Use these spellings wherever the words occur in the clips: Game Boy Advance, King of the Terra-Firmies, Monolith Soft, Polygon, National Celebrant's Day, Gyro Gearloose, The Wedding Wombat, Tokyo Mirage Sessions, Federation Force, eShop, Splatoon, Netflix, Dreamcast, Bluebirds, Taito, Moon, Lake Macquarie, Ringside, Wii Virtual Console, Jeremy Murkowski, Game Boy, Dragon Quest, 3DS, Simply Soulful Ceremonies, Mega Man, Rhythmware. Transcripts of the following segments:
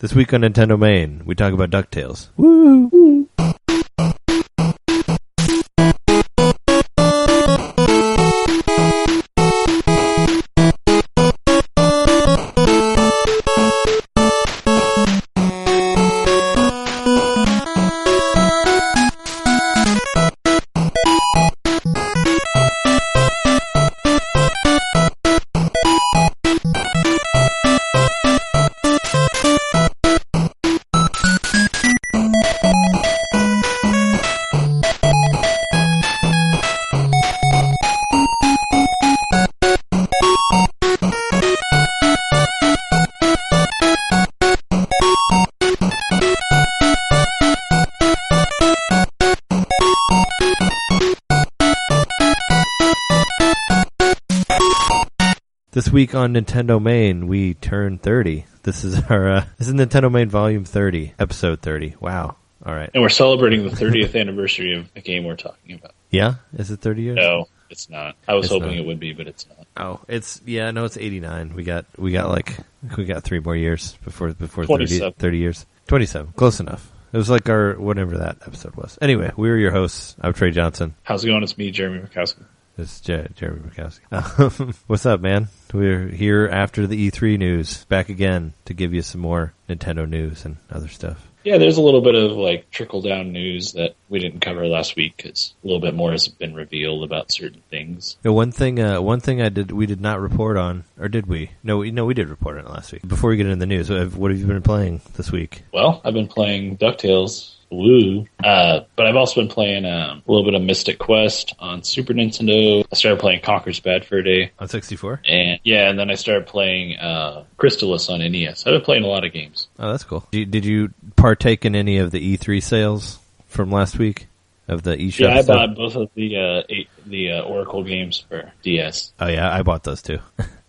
This week on Nintendo Main, we talk about DuckTales. Woo! This week on Nintendo Main, we turn 30. This is Nintendo Main Volume 30, Episode 30. Wow. All right. And we're celebrating the 30th anniversary of a game we're talking about. Yeah? Is it 30 years? No, it's not. I was hoping it would be, but it's not. Oh, it's 89. We got 3 more years before 30 years. 27. Close enough. It was like our whatever that episode was. Anyway, we were your hosts. I'm Trey Johnson. How's it going? It's me, Jeremy Murkowski. It's Jeremy Murkowski. What's up, man? We're here after the E3 news, back again to give you some more Nintendo news and other stuff. Yeah, there's a little bit of like trickle-down news that we didn't cover last week because a little bit more has been revealed about certain things. You know, one thing we did not report on, or did we? No, we did report on it last week. Before we get into the news, what have you been playing this week? Well, I've been playing DuckTales. Woo. But I've also been playing a little bit of Mystic Quest on Super Nintendo. I started playing Conker's Bad Fur Day. On 64? And then I started playing Crystallis on NES. I've been playing a lot of games. Oh, that's cool. Did you partake in any of the E3 sales from last week? Of the eShop? Yeah, I bought both of the Oracle games for DS. Oh, yeah, I bought those too.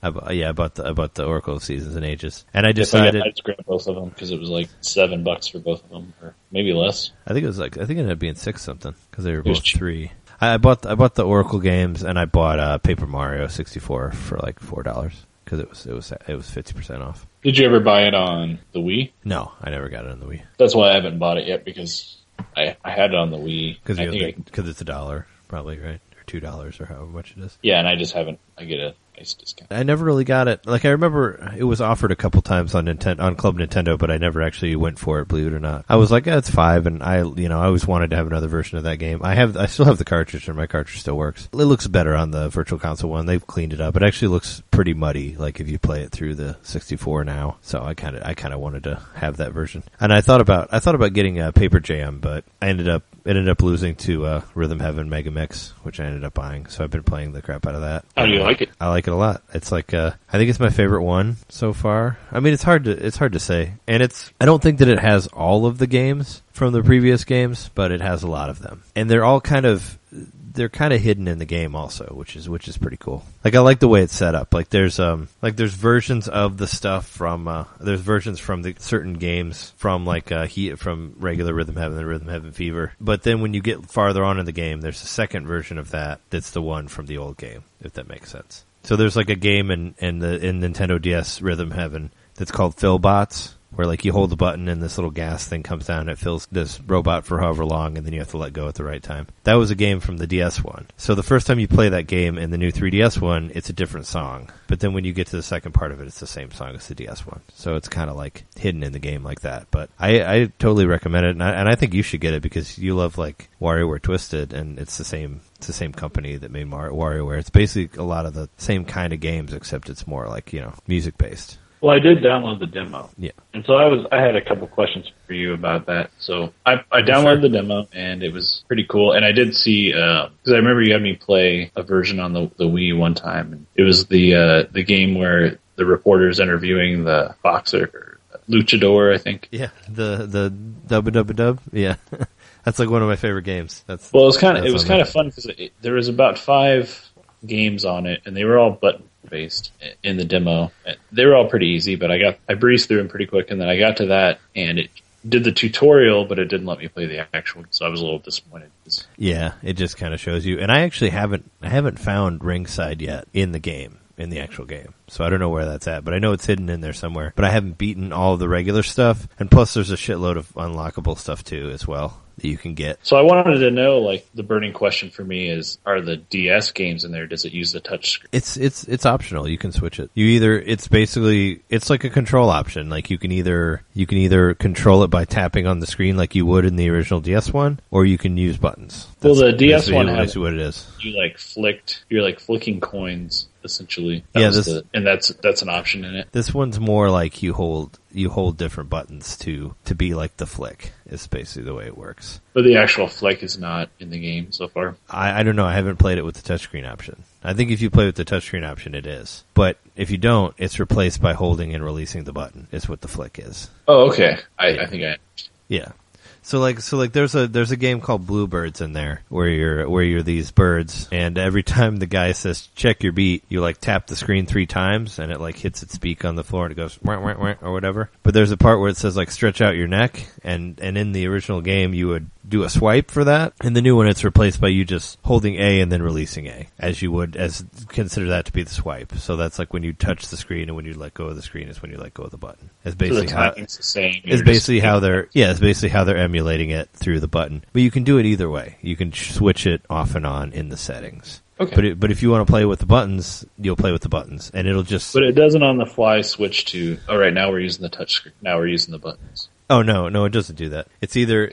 I bought the Oracle of Seasons and Ages, and I decided I just grabbed both of them because it was like $7 for both of them, or maybe less. I think it ended up being $6 something because they were both $3. I bought the Oracle games, and I bought Paper Mario 64 for like $4 because it was 50% off. Did you ever buy it on the Wii? No, I never got it on the Wii. That's why I haven't bought it yet because I had it on the Wii because it's $1 probably, right, or $2 or however much it is. Yeah, and I just haven't. I get a nice discount. I never really got it. Like, I remember it was offered a couple times on Club Nintendo, but I never actually went for it, believe it or not. I was like, yeah, it's $5, and I always wanted to have another version of that game. I still have the cartridge, and my cartridge still works. It looks better on the Virtual Console one. They've cleaned it up. It actually looks pretty muddy, like if you play it through the 64 now. So I kind of wanted to have that version. And I thought about getting a Paper Jam, but it ended up losing to Rhythm Heaven Mega Mix, which I ended up buying. So I've been playing the crap out of that. How do you like it? I like it a lot. It's like I think it's my favorite one so far. I mean, it's hard to say, and I don't think that it has all of the games from the previous games, but it has a lot of them, and they're all kind of hidden in the game also, which is pretty cool. Like, I like the way it's set up. Like, there's versions of the stuff from there's versions from the certain games from like from regular Rhythm Heaven and Rhythm Heaven Fever. But then when you get farther on in the game, there's a second version of that that's the one from the old game, if that makes sense. So there's like a game in Nintendo DS Rhythm Heaven that's called Philbots, where like you hold the button and this little gas thing comes down and it fills this robot for however long, and then you have to let go at the right time. That was a game from the DS one. So the first time you play that game in the new 3DS one, it's a different song. But then when you get to the second part of it, it's the same song as the DS one. So it's kind of like hidden in the game like that. But I totally recommend it, and I think you should get it because you love like WarioWare Twisted, and it's the same company that made WarioWare. It's basically a lot of the same kind of games, except it's more like, music based. Well, I did download the demo. Yeah. And so I had a couple questions for you about that. So I downloaded the demo, and it was pretty cool. And I did see, because I remember you had me play a version on the Wii one time. And it was the game where the reporter's interviewing the boxer, Luchador, I think. Yeah, the dub-a-dub-a-dub. Yeah. That's like one of my favorite games. It was kind of fun because there was about 5 games on it, and they were all button based in the demo. They were all pretty easy, but I breezed through them pretty quick, and then I got to that, and it did the tutorial, but it didn't let me play the actual, so I was a little disappointed. Yeah, it just kind of shows you, and I actually haven't found Ringside yet in the game. in the actual game. So I don't know where that's at, but I know it's hidden in there somewhere. But I haven't beaten all the regular stuff, and plus there's a shitload of unlockable stuff too as well that you can get. So I wanted to know, like, the burning question for me is, are the DS games in there, does it use the touch screen? It's optional. You can switch it. It's like a control option. Like, you can either control it by tapping on the screen like you would in the original DS one, or you can use buttons. The DS one has what it is. You're like flicking coins, essentially. That's an option in it. This one's more like you hold different buttons to be like the flick. It's basically the way it works. But the actual flick is not in the game so far. I don't know. I haven't played it with the touchscreen option. I think if you play with the touchscreen option, it is. But if you don't, it's replaced by holding and releasing the button. Is what the flick is. Oh, okay. I think I. Yeah. So like there's a game called Bluebirds in there where you're these birds, and every time the guy says check your beat, you like tap the screen 3 times and it like hits its beak on the floor and it goes wah, wah, wah, or whatever. But there's a part where it says like stretch out your neck, and in the original game you would do a swipe for that. In the new one it's replaced by you just holding A and then releasing A, as consider that to be the swipe. So that's like when you touch the screen, and when you let go of the screen is when you let go of the button. It's basically how they're emulating it through the button, but you can do it either way. You can switch it off and on in the settings. Okay. But if you want to play with the buttons, you'll play with the buttons, and it'll just. But it doesn't on the fly switch to. All right, now we're using the touch screen. Now we're using the buttons. Oh no, it doesn't do that. It's either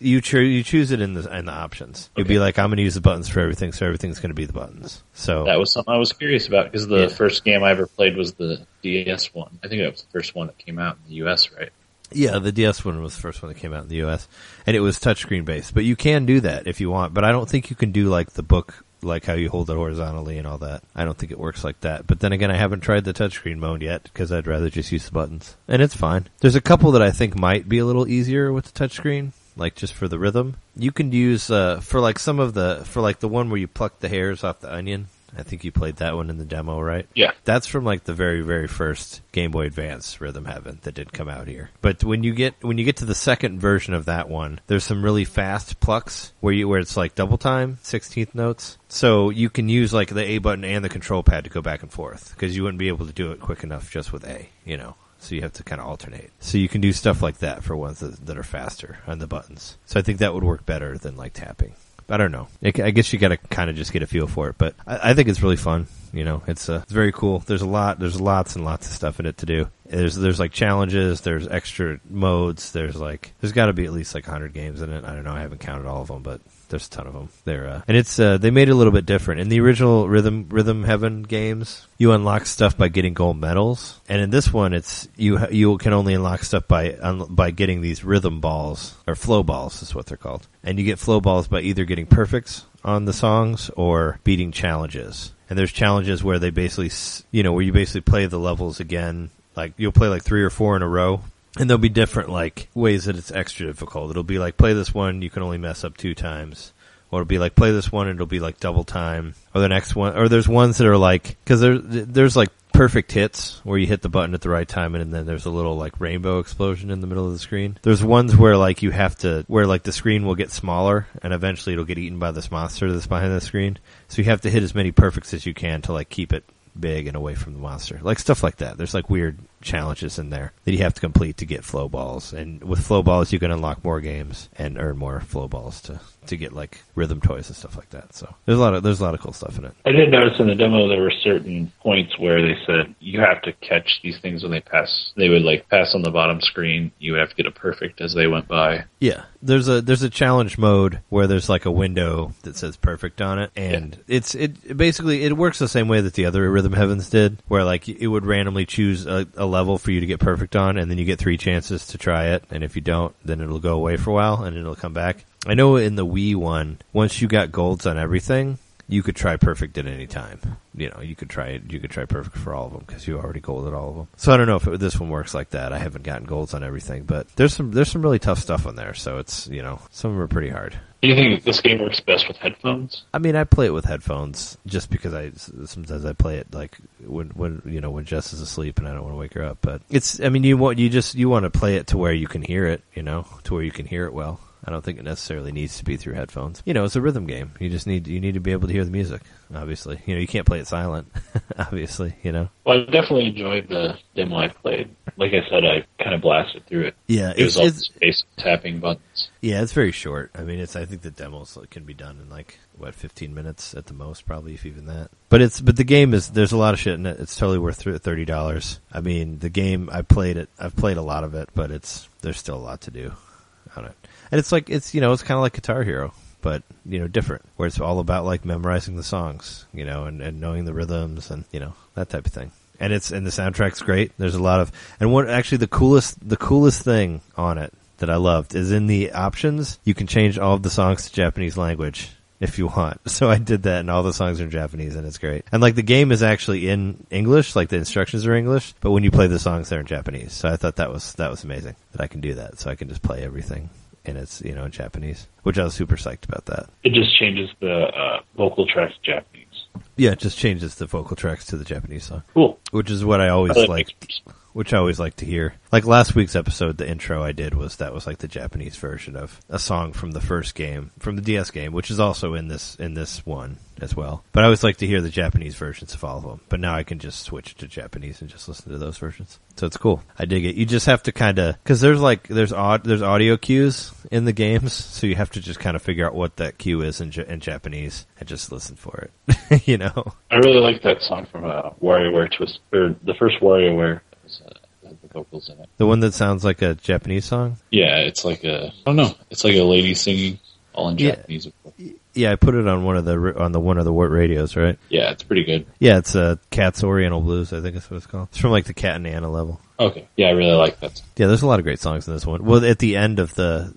you choose it in the options. Okay. You'd be like, I'm going to use the buttons for everything, so everything's going to be the buttons. So that was something I was curious about, because the first game I ever played was the DS one. I think that was the first one that came out in the US, right? Yeah, the DS one was the first one that came out in the US, and it was touchscreen based. But you can do that if you want, but I don't think you can do like the book, like how you hold it horizontally and all that. I don't think it works like that. But then again, I haven't tried the touchscreen mode yet, because I'd rather just use the buttons. And it's fine. There's a couple that I think might be a little easier with the touchscreen, like just for the rhythm. You can use, for the one where you pluck the hairs off the onion. I think you played that one in the demo, right? Yeah. That's from like the very, very first Game Boy Advance Rhythm Heaven that did come out here. But when you get to the second version of that one, there's some really fast plucks where it's like double time, 16th notes. So you can use like the A button and the control pad to go back and forth, because you wouldn't be able to do it quick enough just with A, you know. So you have to kind of alternate. So you can do stuff like that for ones that are faster on the buttons. So I think that would work better than like tapping. I don't know. I guess you got to kind of just get a feel for it, but I think it's really fun. You know, it's very cool. There's lots and lots of stuff in it to do. There's like challenges, there's extra modes, there's got to be at least like 100 games in it. I don't know. I haven't counted all of them, but there's a ton of them. And they made it a little bit different. In the original Rhythm Heaven games, you unlock stuff by getting gold medals, and in this one, it's you can only unlock stuff by getting these rhythm balls, or flow balls is what they're called. And you get flow balls by either getting perfects on the songs or beating challenges. And there's challenges where they basically, you know, where you basically play the levels again. Like, you'll play like 3 or 4 in a row, and there'll be different, like, ways that it's extra difficult. It'll be like, play this one, you can only mess up 2 times. Or it'll be like, play this one, and it'll be like double time. Or the next one, or there's ones that are like, because there's like perfect hits where you hit the button at the right time, and then there's a little like rainbow explosion in the middle of the screen. There's ones where like you have to, where like the screen will get smaller, and eventually it'll get eaten by this monster that's behind the screen. So you have to hit as many perfects as you can to like keep it big and away from the monster, like stuff like that. There's like weird challenges in there that you have to complete to get flow balls, and with flow balls you can unlock more games and earn more flow balls to get like rhythm toys and stuff like that. So there's a lot of cool stuff in it. I did notice in the demo there were certain points where they said you have to catch these things when they pass. They would like pass on the bottom screen. You would have to get a perfect as they went by. Yeah, there's a challenge mode where there's like a window that says perfect on it, and yeah. It basically works the same way that the other Rhythm Heavens did, where like it would randomly choose a level for you to get perfect on, and then you get 3 chances to try it, and if you don't, then it'll go away for a while and it'll come back. I know in the Wii one, once you got golds on everything, you could try perfect at any time. You know, you could try perfect for all of them because you already golded all of them. So I don't know if this one works like that. I haven't gotten golds on everything, but there's some really tough stuff on there. So it's, you know, some of them are pretty hard. Do you think this game works best with headphones? I mean, I play it with headphones just because sometimes I play it like when Jess is asleep and I don't want to wake her up. But it's, I mean, you want to play it to where you can hear it well. I don't think it necessarily needs to be through headphones. You know, it's a rhythm game. You need to be able to hear the music, obviously. You know, you can't play it silent, obviously, you know. Well, I definitely enjoyed the demo I played. Like I said, I kind of blasted through it. Yeah. It was all space tapping buttons. Yeah, it's very short. I mean, I think the demos can be done in like, 15 minutes at the most, probably, if even that. But the game is, there's a lot of shit in it. It's totally worth $30. I mean, the game, I've played a lot of it, but there's still a lot to do on it. And it's like, it's, you know, it's kind of like Guitar Hero, but, you know, different, where it's all about like memorizing the songs, you know, and knowing the rhythms and, you know, that type of thing. And the soundtrack's great. There's a lot of, and what actually the coolest thing on it that I loved is in the options, you can change all of the songs to Japanese language if you want. So I did that, and all the songs are in Japanese, and it's great. And like the game is actually in English, like the instructions are English, but when you play the songs, they're in Japanese. So I thought that was amazing that I can do that. So I can just play everything, and it's, you know, in Japanese, which I was super psyched about that. It just changes the vocal tracks to Japanese. Yeah, it just changes the vocal tracks to the Japanese song. Cool. Which is what I always liked. Which I always like to hear. Like last week's episode, the intro I did was like the Japanese version of a song from the first game, from the DS game, which is also in this one as well. But I always like to hear the Japanese versions of all of them. But now I can just switch to Japanese and just listen to those versions. So it's cool. I dig it. You just have to kind of, because there's audio cues in the games, so you have to just kind of figure out what that cue is in Japanese and just listen for it. You know. I really like that song from WarioWare Twist, or the first WarioWare. The vocals in it. The one that sounds like a Japanese song? Yeah, it's like a, I don't know, it's like a lady singing all in Japanese. Yeah, I put it on one of the Wart radios, right? Yeah, it's pretty good. Yeah, it's Cat's Oriental Blues, I think that's what it's called. It's from like the Cat and Anna level. Okay. Yeah, I really like that. Yeah, there's a lot of great songs in this one. Well, at the end of the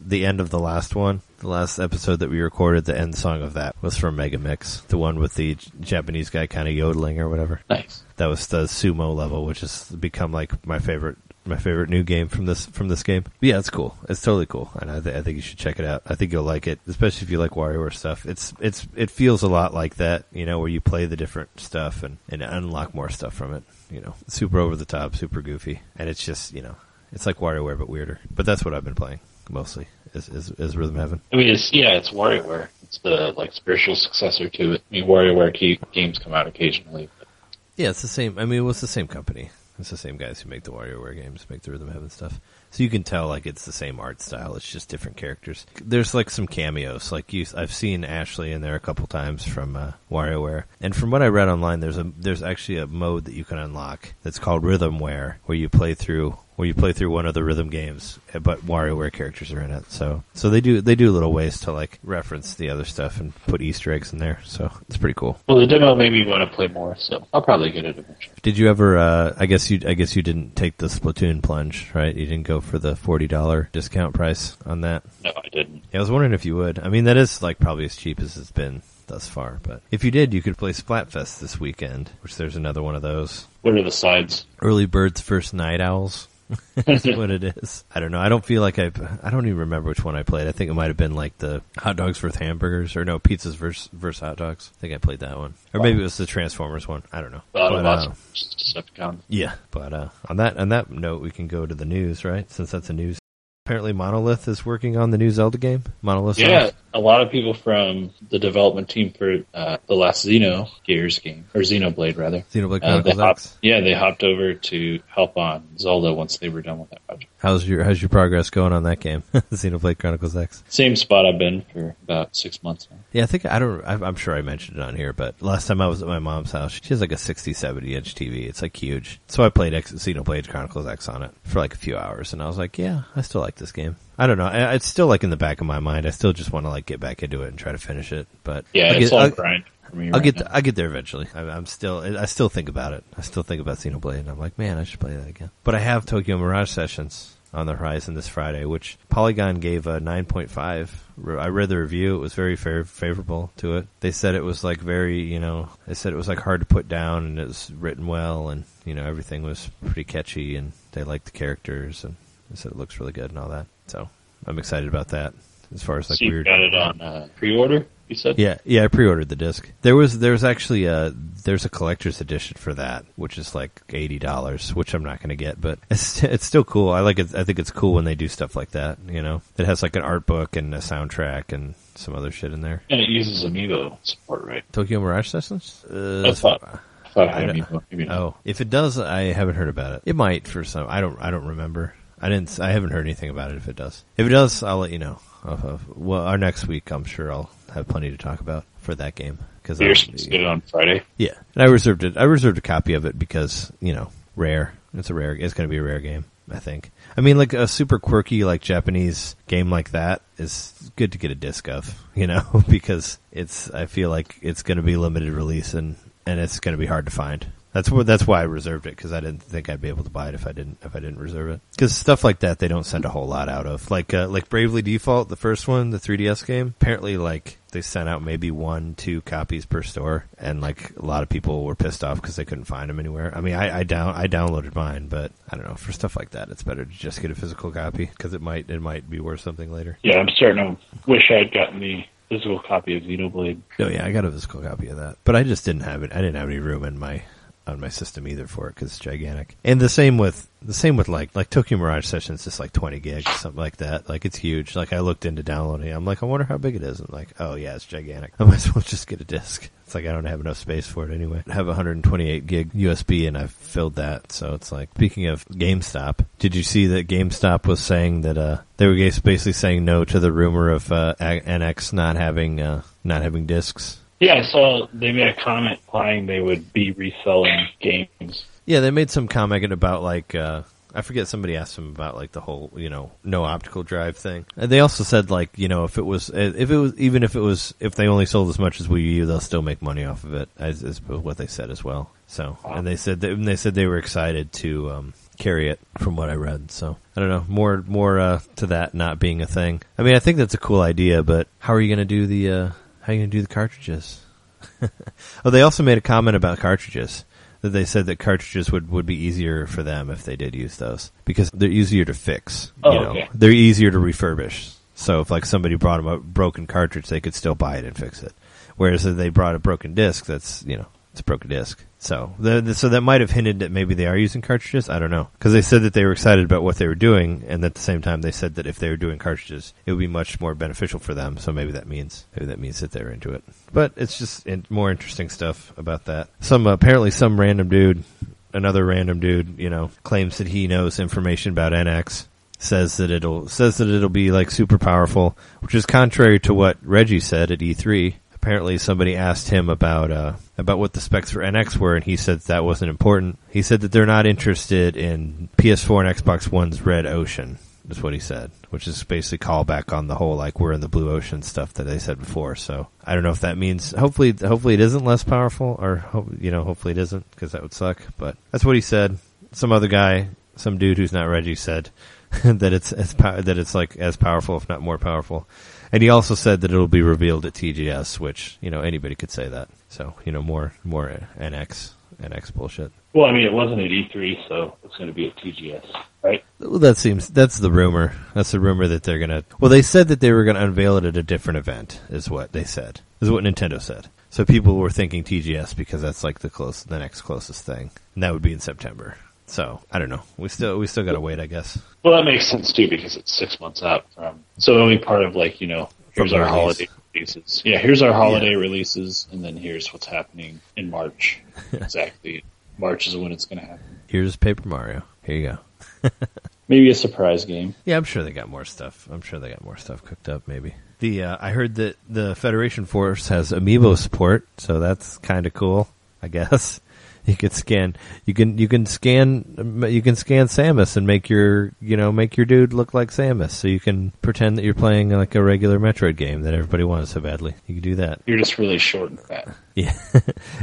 last one, the last episode that we recorded, the end song of that was from Mega Mix, the one with the Japanese guy kind of yodeling or whatever. Nice. That was the Sumo level, which has become like my favorite new game from this game. But yeah, it's cool. It's totally cool, and I think you should check it out. I think you'll like it, especially if you like WarioWare stuff. It feels a lot like that, you know, where you play the different stuff and unlock more stuff from it. You know, super over the top, super goofy, and it's just, you know, it's like WarioWare but weirder. But that's what I've been playing mostly is Rhythm Heaven. I mean, it's WarioWare. It's the like spiritual successor to it. I mean, WarioWare games come out occasionally. But... yeah, it's the same. I mean, it was the same company. It's the same guys who make the WarioWare games, make the Rhythm Heaven stuff. So you can tell, like, it's the same art style. It's just different characters. There's, like, some cameos. Like, I've seen Ashley in there a couple times from WarioWare. And from what I read online, there's actually a mode that you can unlock that's called Rhythmware, where you play through one of the rhythm games, but WarioWare characters are in it. So they do little ways to, like, reference the other stuff and put Easter eggs in there. So it's pretty cool. Well, the demo made me want to play more, so I'll probably get it eventually. Did you ever, I guess you didn't take the Splatoon plunge, right? You didn't go for the $40 discount price on that? No, I didn't. Yeah, I was wondering if you would. I mean, that is, like, probably as cheap as it's been thus far, but if you did, you could play Splatfest this weekend, which there's another one of those. What are the sides? Early birds versus night owls. That's what it is. I don't know. I don't feel like I don't even remember which one I played. I think it might have been like the hot dogs versus hamburgers, or no, pizzas versus hot dogs. I think I played that one. Or maybe it was the Transformers one. I don't know. Yeah. But on that note, we can go to the news, right? Since that's a news. Apparently Monolith is working on the new Zelda game. Monolith Soft. Yeah, a lot of people from the development team for the last Xenogears game, or Xenoblade rather. Xenoblade Chronicles X. Yeah, they hopped over to help on Zelda once they were done with that project. How's your progress going on that game? Xenoblade Chronicles X. Same spot I've been for about 6 months now. Yeah, I'm sure I mentioned it on here, but last time I was at my mom's house, she has like a 60-70 inch TV. It's like huge. So I played Xenoblade Chronicles X on it for like a few hours, and I was like, yeah, I still like this game. I don't know. It's still like in the back of my mind. I still just want to like get back into it and try to finish it. But yeah, it's all grind for me. I'll get there eventually. I still think about it. I still think about Xenoblade, and I'm like, man, I should play that again. But I have Tokyo Mirage Sessions on the horizon this Friday, which Polygon gave a 9.5. I read the review. It was very favorable to it. They said it was like very, you know, they said it was like hard to put down, and it was written well, and, you know, everything was pretty catchy, and they liked the characters, and they said it looks really good and all that. So I'm excited about that. As far as like, so you got it on pre-order? you said? Yeah, I pre-ordered the disc. There's actually a collector's edition for that, which is like $80, which I'm not going to get, but it's still cool. I like it. I think it's cool when they do stuff like that, you know. It has like an art book and a soundtrack and some other shit in there. And it uses Amiibo support, right? Tokyo Mirage Sessions? If it does, I haven't heard about it. It might for some. I don't remember. I haven't heard anything about it. If it does, I'll let you know. Well, our next week, I'm sure I'll have plenty to talk about for that game. Because you're supposed to get it on Friday. Yeah, and I reserved a copy of it because rare. It's going to be a rare game, I think. I mean, like a super quirky, like Japanese game like that is good to get a disc of, because it's. I feel like it's going to be limited release and it's going to be hard to find. That's why I reserved it, because I didn't think I'd be able to buy it if I didn't reserve it. Because stuff like that, they don't send a whole lot out of. Like Bravely Default, the first one, the 3DS game. Apparently, they sent out maybe 1-2 copies per store, and a lot of people were pissed off because they couldn't find them anywhere. I mean, I downloaded mine, but I don't know. For stuff like that, it's better to just get a physical copy because it might be worth something later. Yeah, I'm starting to wish I'd gotten the physical copy of Xenoblade. Oh yeah, I got a physical copy of that, but I just didn't have it. I didn't have any room in my system either for it because it's gigantic. And the same with like Tokyo Mirage Sessions, just 20 gigs, something like that. It's huge. I looked into downloading it. I'm I wonder how big it is. I'm oh yeah, it's gigantic. I might as well just get a disc. It's I don't have enough space for it anyway. I have 128 gig USB and I've filled that. So it's speaking of GameStop, did you see that GameStop was saying that, they were basically saying no to the rumor of, NX not having discs? Yeah, so they made a comment implying they would be reselling games. Yeah, they made some comment about I forget, somebody asked them about the whole no optical drive thing. And they also said if they only sold as much as Wii U, they'll still make money off of it, is what they said as well. So and they said they were excited to carry it, from what I read. So I don't know, more to that not being a thing. I mean, I think that's a cool idea, but how are you going to do the? How are you going to do the cartridges? Oh, they also made a comment about cartridges. That they said that cartridges would be easier for them if they did use those. Because they're easier to fix. Okay. They're easier to refurbish. So if somebody brought them a broken cartridge, they could still buy it and fix it. Whereas if they brought a broken disc, that's, it's a broken disc. So that might have hinted that maybe they are using cartridges. I don't know. Because they said that they were excited about what they were doing, and at the same time they said that if they were doing cartridges, it would be much more beneficial for them. So maybe that means that they're into it. But it's just more interesting stuff about that. Apparently some random dude, another random dude, claims that he knows information about NX. Says that it'll be super powerful, which is contrary to what Reggie said at E3. Apparently somebody asked him about what the specs for NX were, and he said that wasn't important. He said that they're not interested in PS4 and Xbox One's Red Ocean, is what he said, which is basically callback on the whole, we're in the Blue Ocean stuff that they said before. So I don't know if that means, hopefully it isn't less powerful, or, hopefully it isn't, because that would suck. But that's what he said. Some other guy, some dude who's not Reggie, said that it's as powerful, if not more powerful. And he also said that it'll be revealed at TGS, which, anybody could say that. So, more NX bullshit. Well, I mean, it wasn't at E3, so it's going to be at TGS, right? Well, that's the rumor. That's the rumor that they're going to... Well, they said that they were going to unveil it at a different event, is what they said. Is what Nintendo said. So people were thinking TGS because that's the next closest thing. And that would be in September. So, I don't know. We still got to wait, I guess. Well, that makes sense, too, because it's 6 months out. So the only part of, here's our holiday releases. Yeah, here's our holiday releases, and then here's what's happening in March. Exactly. March is when it's going to happen. Here's Paper Mario. Here you go. Maybe a surprise game. Yeah, I'm sure they got more stuff. Cooked up, maybe. I heard that the Federation Force has Amiibo support, so that's kind of cool, I guess. You can scan Samus and make your dude look like Samus, so you can pretend that you're playing a regular Metroid game that everybody wants so badly. You can do that. You're just really short and fat. Yeah,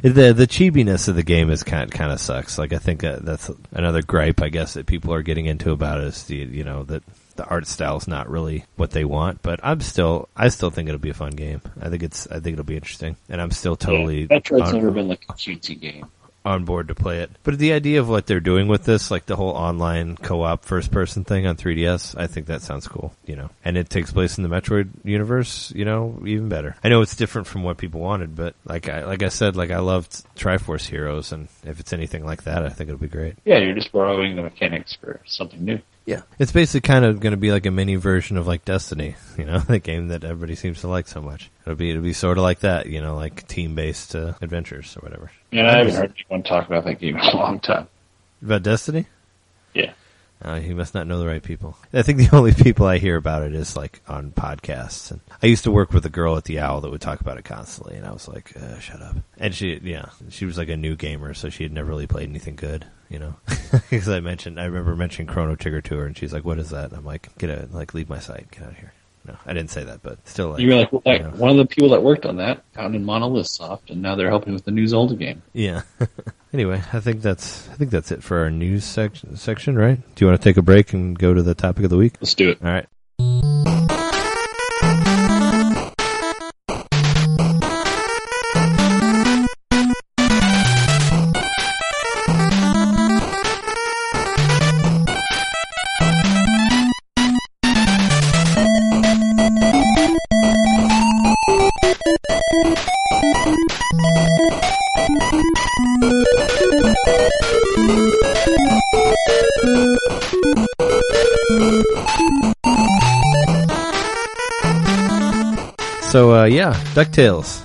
the chibiness of the game is kind of sucks. I think that's another gripe, I guess, that people are getting into about it, is that the art style is not really what they want. But I still think it'll be a fun game. I think it'll be interesting, and I'm still totally. Metroid's never been a cutesy game. on board to play it. But the idea of what they're doing with this, like the whole online co-op first-person thing on 3DS, I think that sounds cool, you know. And it takes place in the Metroid universe, you know, even better. I know it's different from what people wanted, but like I said, I loved Triforce Heroes, and if it's anything like that, I think it'll be great. Yeah, you're just borrowing the mechanics for something new. Yeah. It's basically kind of going to be like a mini version of like Destiny, you know, the game that everybody seems to like so much. It'll be sort of like that, you know, like team-based adventures or whatever. Yeah, I haven't heard anyone talk about that game in a long time. About Destiny? Yeah. He must not know the right people. I think the only people I hear about it is like on podcasts. And I used to work with a girl at the Owl that would talk about it constantly, and I was like, shut up. And she was like a new gamer, so she had never really played anything good. You know, because I remember mentioning Chrono Trigger to her, and she's like, "What is that?" And I'm like, "Leave my site, get out of here." No, I didn't say that, but still, like, you were like, well, you know, one of the people that worked on that founded Monolith Soft, and now they're helping with the new Zelda game. Yeah. Anyway, I think that's it for our news section, right? Do you want to take a break and go to the topic of the week? Let's do it. All right. So DuckTales.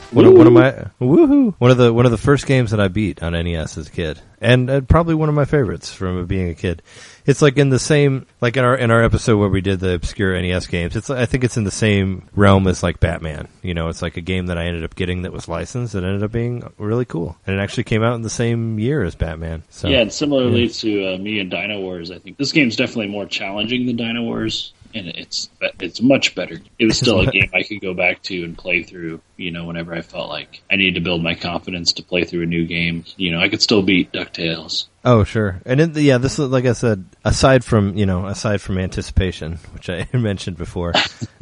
One of the first games that I beat on NES as a kid, and probably one of my favorites from being a kid. It's like in the same, like in our episode where we did the obscure NES games. I think it's in the same realm as like Batman. You know, it's like a game that I ended up getting that was licensed and ended up being really cool, and it actually came out in the same year as Batman. So, yeah, and similarly to me and Dino Wars, I think this game's definitely more challenging than Dino Wars. And it's much better. It was still a game I could go back to and play through, you know, whenever I felt like I needed to build my confidence to play through a new game. You know, I could still beat DuckTales. Oh, sure. And this is, like I said, aside from anticipation, which I mentioned before,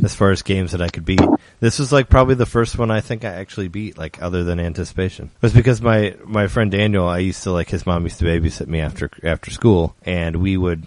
as far as games that I could beat, this was like probably the first one I think I actually beat, like other than anticipation. It was because my friend Daniel, I used to like, his mom used to babysit me after school, and we would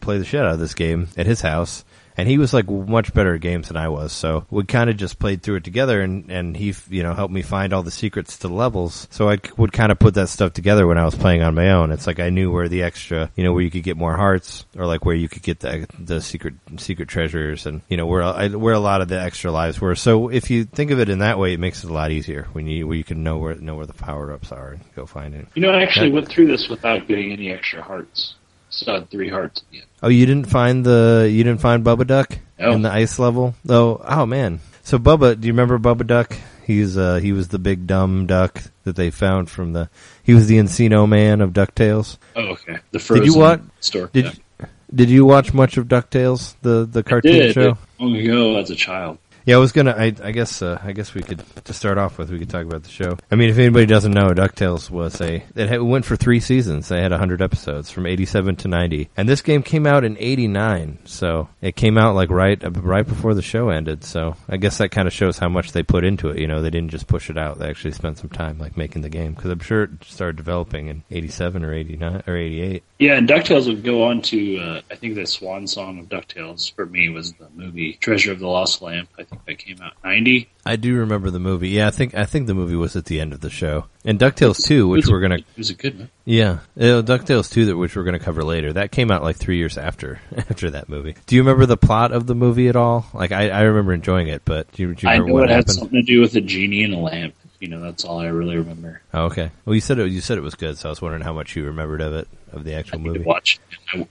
play the shit out of this game at his house. And he was, like, much better at games than I was, so we kind of just played through it together, and he, you know, helped me find all the secrets to levels, so I would kind of put that stuff together when I was playing on my own. It's like I knew where the extra, you know, where you could get more hearts, or, like, where you could get the secret treasures, and, you know, where a lot of the extra lives were. So if you think of it in that way, it makes it a lot easier where you can know where the power-ups are and go find it. You know, I actually went through this without getting any extra hearts. So I had 3 hearts at the end. Oh, you didn't find Bubba Duck in the ice level? Oh man. So Bubba, do you remember Bubba Duck? He was the big dumb duck that they found he was the Encino Man of DuckTales. Oh, okay. The frozen stork duck. Did you watch much of DuckTales, the cartoon show? Long ago as a child. Yeah, I guess we could, to start off with, we could talk about the show. I mean, if anybody doesn't know, DuckTales it went for 3 seasons. They had 100 episodes from 87 to 90. And this game came out in 89, so it came out like right before the show ended. So I guess that kind of shows how much they put into it. You know, they didn't just push it out. They actually spent some time like making the game, because I'm sure it started developing in 87 or 89 or 88. Yeah, and DuckTales would go on to, I think the swan song of DuckTales for me was the movie Treasure of the Lost Lamp. I think that came out in 90. I do remember the movie. Yeah, I think the movie was at the end of the show. And DuckTales 2, which we're going to... It was a good one. Yeah. DuckTales 2, which we're going to cover later, that came out like 3 years after that movie. Do you remember the plot of the movie at all? Like, I remember enjoying it, but do you remember what happened? I know it had something to do with a genie and a lamp. You know, that's all I really remember. Oh, okay. Well, you said it was good, so I was wondering how much you remembered of it, of the actual movie.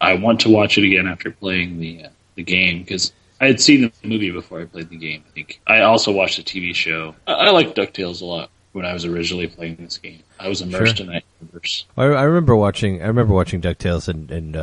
I want to watch it again after playing the game, because I had seen the movie before I played the game, I think. I also watched the TV show. I liked DuckTales a lot when I was originally playing this game. I was immersed in that universe. I remember watching DuckTales and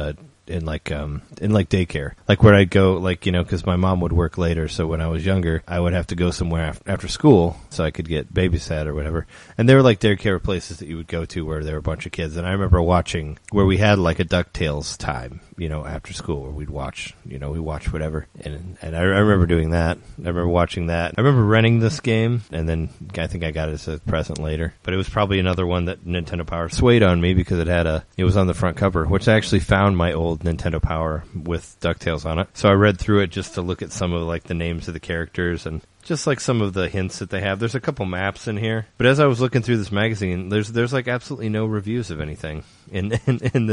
in daycare, like where I'd go, like, you know, because my mom would work later. So when I was younger, I would have to go somewhere after school so I could get babysat or whatever. And there were like daycare places that you would go to where there were a bunch of kids. And I remember watching where we had like a DuckTales time, you know, after school where we'd watch, you know, we watch whatever. And I remember doing that. I remember watching that. I remember renting this game, and then I think I got it as a present later. But it was probably another one that Nintendo Power swayed on me because it was on the front cover, which I actually found my old Nintendo Power with DuckTales on it. So I read through it just to look at some of like the names of the characters and just like some of the hints that they have. There's a couple maps in here, but as I was looking through this magazine, there's like absolutely no reviews of anything in this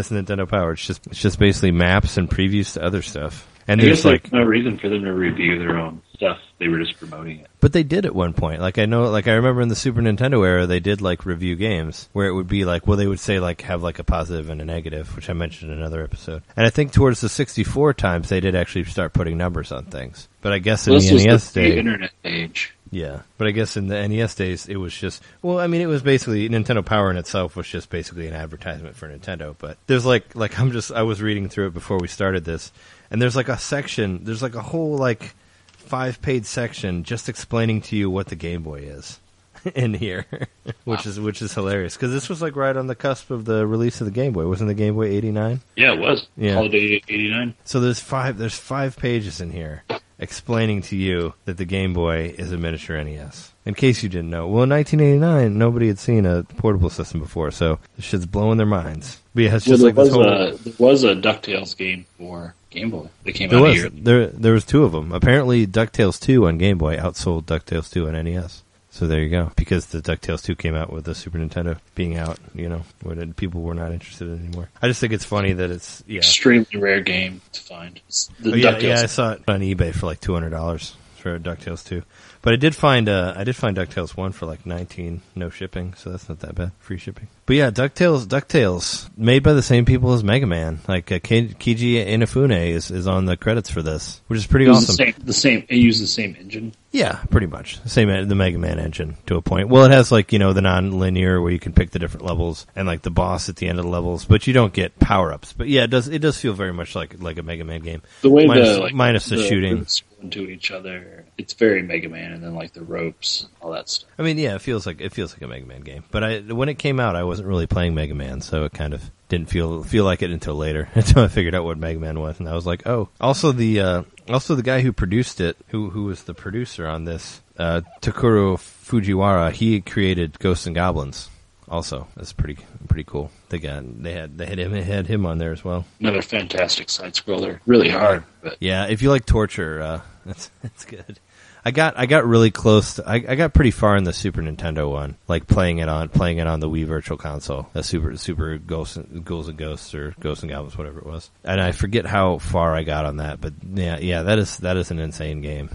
Nintendo Power. It's just basically maps and previews to other stuff. And there's like no reason for them to review their own stuff. They were just promoting it. But they did at one point. Like I know, like I remember in the Super Nintendo era, they did like review games where it would be like, well, they would say like have like a positive and a negative, which I mentioned in another episode. And I think towards the 64 times, they did actually start putting numbers on things. But I guess in the NES day, internet age. Yeah, but I guess in the NES days, it was just, well, I mean, it was basically, Nintendo Power in itself was just basically an advertisement for Nintendo, but there's like I was reading through it before we started this, and there's like a section, there's like a whole like 5-page section just explaining to you what the Game Boy is in here, which is hilarious, because this was like right on the cusp of the release of the Game Boy. Wasn't the Game Boy 89? Yeah, it was. Yeah. Holiday 89. So there's five pages in here explaining to you that the Game Boy is a miniature NES. In case you didn't know. Well, in 1989, nobody had seen a portable system before, so this shit's blowing their minds. But yeah, it's just there was a DuckTales game for Game Boy that came out here. There was two of them. Apparently, DuckTales 2 on Game Boy outsold DuckTales 2 on NES. So there you go. Because the DuckTales 2 came out with the Super Nintendo being out, you know, when people were not interested anymore. I just think it's funny that it's, yeah. Extremely rare game to find. Yeah, I saw it on eBay for like $200 for DuckTales 2. But I did find DuckTales 1 for like $19, no shipping, so that's not that bad, free shipping. But yeah, DuckTales, made by the same people as Mega Man. Like Keiji Inafune is on the credits for this, which is pretty awesome. It used the same engine. Yeah, pretty much. The Mega Man engine to a point. Well, it has like, you know, the non-linear where you can pick the different levels and like the boss at the end of the levels, but you don't get power-ups. But yeah, it does feel very much like a Mega Man game. The way minus the shooting into each other, it's very Mega Man, and then like the ropes and all that stuff. I mean, yeah, it feels like a Mega Man game. But when it came out, I wasn't really playing Mega Man, so it kind of didn't feel like it until later, until I figured out what Mega Man was, and I was like, oh. Also, the guy who produced it, who was the producer on this, Takuro Fujiwara, he created Ghosts and Goblins. Also, that's pretty cool. They had him on there as well. Another fantastic side scroller, really hard. But. Yeah, if you like torture, that's good. I got really close. I got pretty far in the Super Nintendo one, like playing it on the Wii Virtual Console, a Super Ghouls and Ghosts or Ghosts and Goblins, whatever it was. And I forget how far I got on that, but yeah, that is an insane game.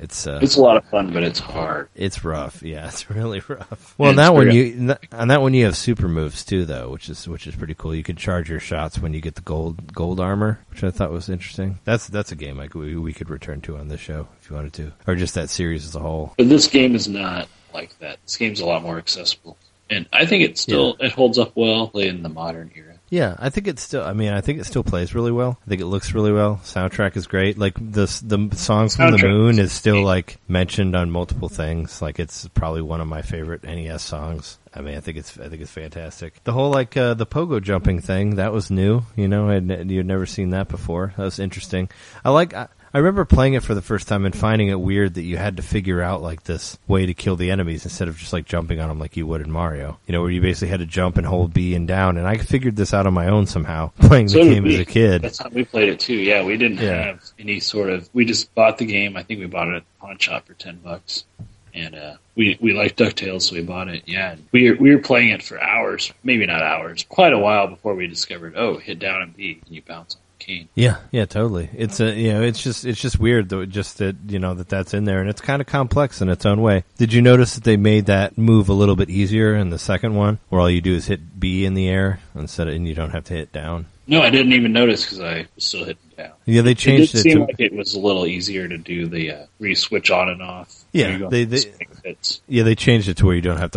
It's a lot of fun, but it's hard. It's rough, yeah. It's really rough. Well, on that one you have super moves too, though, which is pretty cool. You can charge your shots when you get the gold armor, which I thought was interesting. That's a game we could return to on this show if you wanted to, or just that series as a whole. But this game is not like that. This game's a lot more accessible, and I think it still it holds up well in the modern era. Yeah, I think it still plays really well. I think it looks really well. Soundtrack is great. Like the song from the Moon is still like mentioned on multiple things. Like it's probably one of my favorite NES songs. I mean, I think it's fantastic. The whole like the pogo jumping thing, that was new. You know, you'd never seen that before. That was interesting. I remember playing it for the first time and finding it weird that you had to figure out like this way to kill the enemies instead of just like jumping on them like you would in Mario. You know, where you basically had to jump and hold B and down. And I figured this out on my own somehow playing the game as a kid. That's how we played it too. Yeah, we didn't have any sort of. We just bought the game. I think we bought it at the pawn shop for $10, and we liked DuckTales, so we bought it. Yeah, and we were playing it for hours, maybe not hours, quite a while before we discovered. Oh, hit down and B, and you bounce. Yeah, totally. It's a, you know, it's just weird though, just that, you know, that's in there, and it's kind of complex in its own way. Did you notice that they made that move a little bit easier in the second one, where all you do is hit B in the air and you don't have to hit down? No, I didn't even notice because I was still hitting down. Yeah, they changed it. It did seem like it was a little easier to do the re-switch on and off. Yeah, they changed it to where you don't have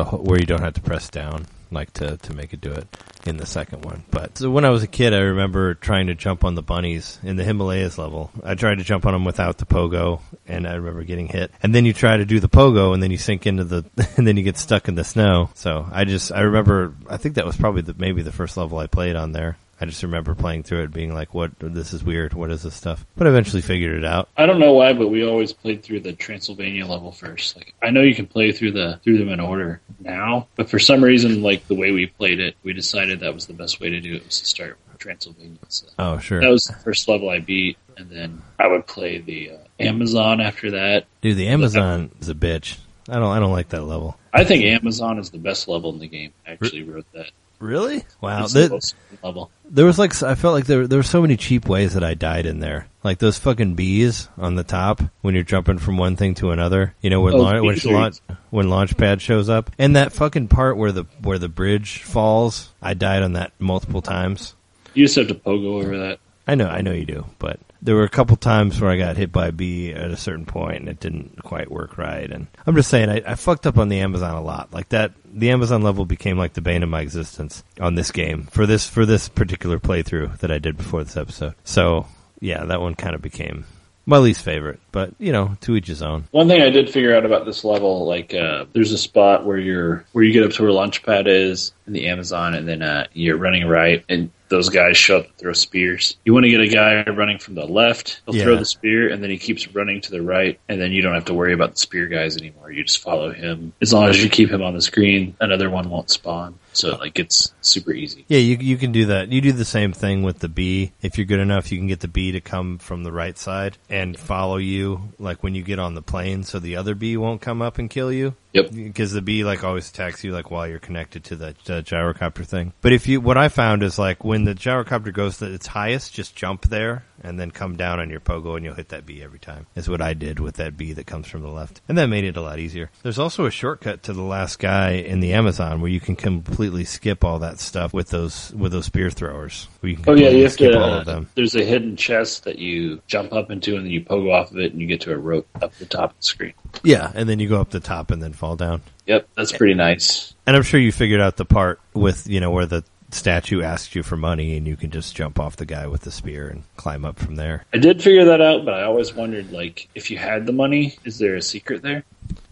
to press down. like to make it do it in the second one. But so when I was a kid, I remember trying to jump on the bunnies in the Himalayas level. I tried to jump on them without the pogo, and I remember getting hit. And then you try to do the pogo, and then you sink into the, and then you get stuck in the snow. So I remember, I think that was probably maybe the first level I played on there. I just remember playing through it being like, "What? This is weird. What is this stuff?" But I eventually figured it out. I don't know why, but we always played through the Transylvania level first. Like, I know you can play through them in order now, but for some reason, like the way we played it, we decided that was the best way to do it was to start with Transylvania. So oh, sure. That was the first level I beat, and then I would play the Amazon after that. Dude, the Amazon is a bitch. I don't like that level. I think Amazon is the best level in the game. I actually wrote that. Really? Wow. There was like, I felt like there were so many cheap ways that I died in there. Like those fucking bees on the top when you're jumping from one thing to another. You know, when Launchpad shows up. And that fucking part where the bridge falls, I died on that multiple times. You just have to pogo over that. I know you do, but there were a couple times where I got hit by a bee at a certain point and it didn't quite work right. And I'm just saying, I fucked up on the Amazon a lot. Like that, the Amazon level became like the bane of my existence on this game for this particular playthrough that I did before this episode. So yeah, that one kind of became my least favorite, but, you know, to each his own. One thing I did figure out about this level, like, there's a spot where you get up to where Launchpad is in the Amazon, and then you're running right, and those guys show up and throw spears. You want to get a guy running from the left, he'll throw the spear, and then he keeps running to the right, and then you don't have to worry about the spear guys anymore. You just follow him. As long as you keep him on the screen, another one won't spawn. So, like, it's super easy. Yeah, you can do that. You do the same thing with the bee. If you're good enough, you can get the bee to come from the right side and follow you, like, when you get on the plane so the other bee won't come up and kill you. Yep. Because the bee, like, always attacks you, like, while you're connected to the gyrocopter thing. But what I found is, like, when the gyrocopter goes to its highest, just jump there and then come down on your pogo and you'll hit that bee every time. That's what I did with that bee that comes from the left. And that made it a lot easier. There's also a shortcut to the last guy in the Amazon where you can completely skip all that stuff with those spear throwers. You have skip to all of them. There's a hidden chest that you jump up into and then you pogo off of it and you get to a rope up the top of the screen. Yeah, and then you go up the top and then fall down. Yep, that's pretty nice. And I'm sure you figured out the part with, you know, where the statue asks you for money and you can just jump off the guy with the spear and climb up from there. I did figure that out, but I always wondered, like, if you had the money, is there a secret there?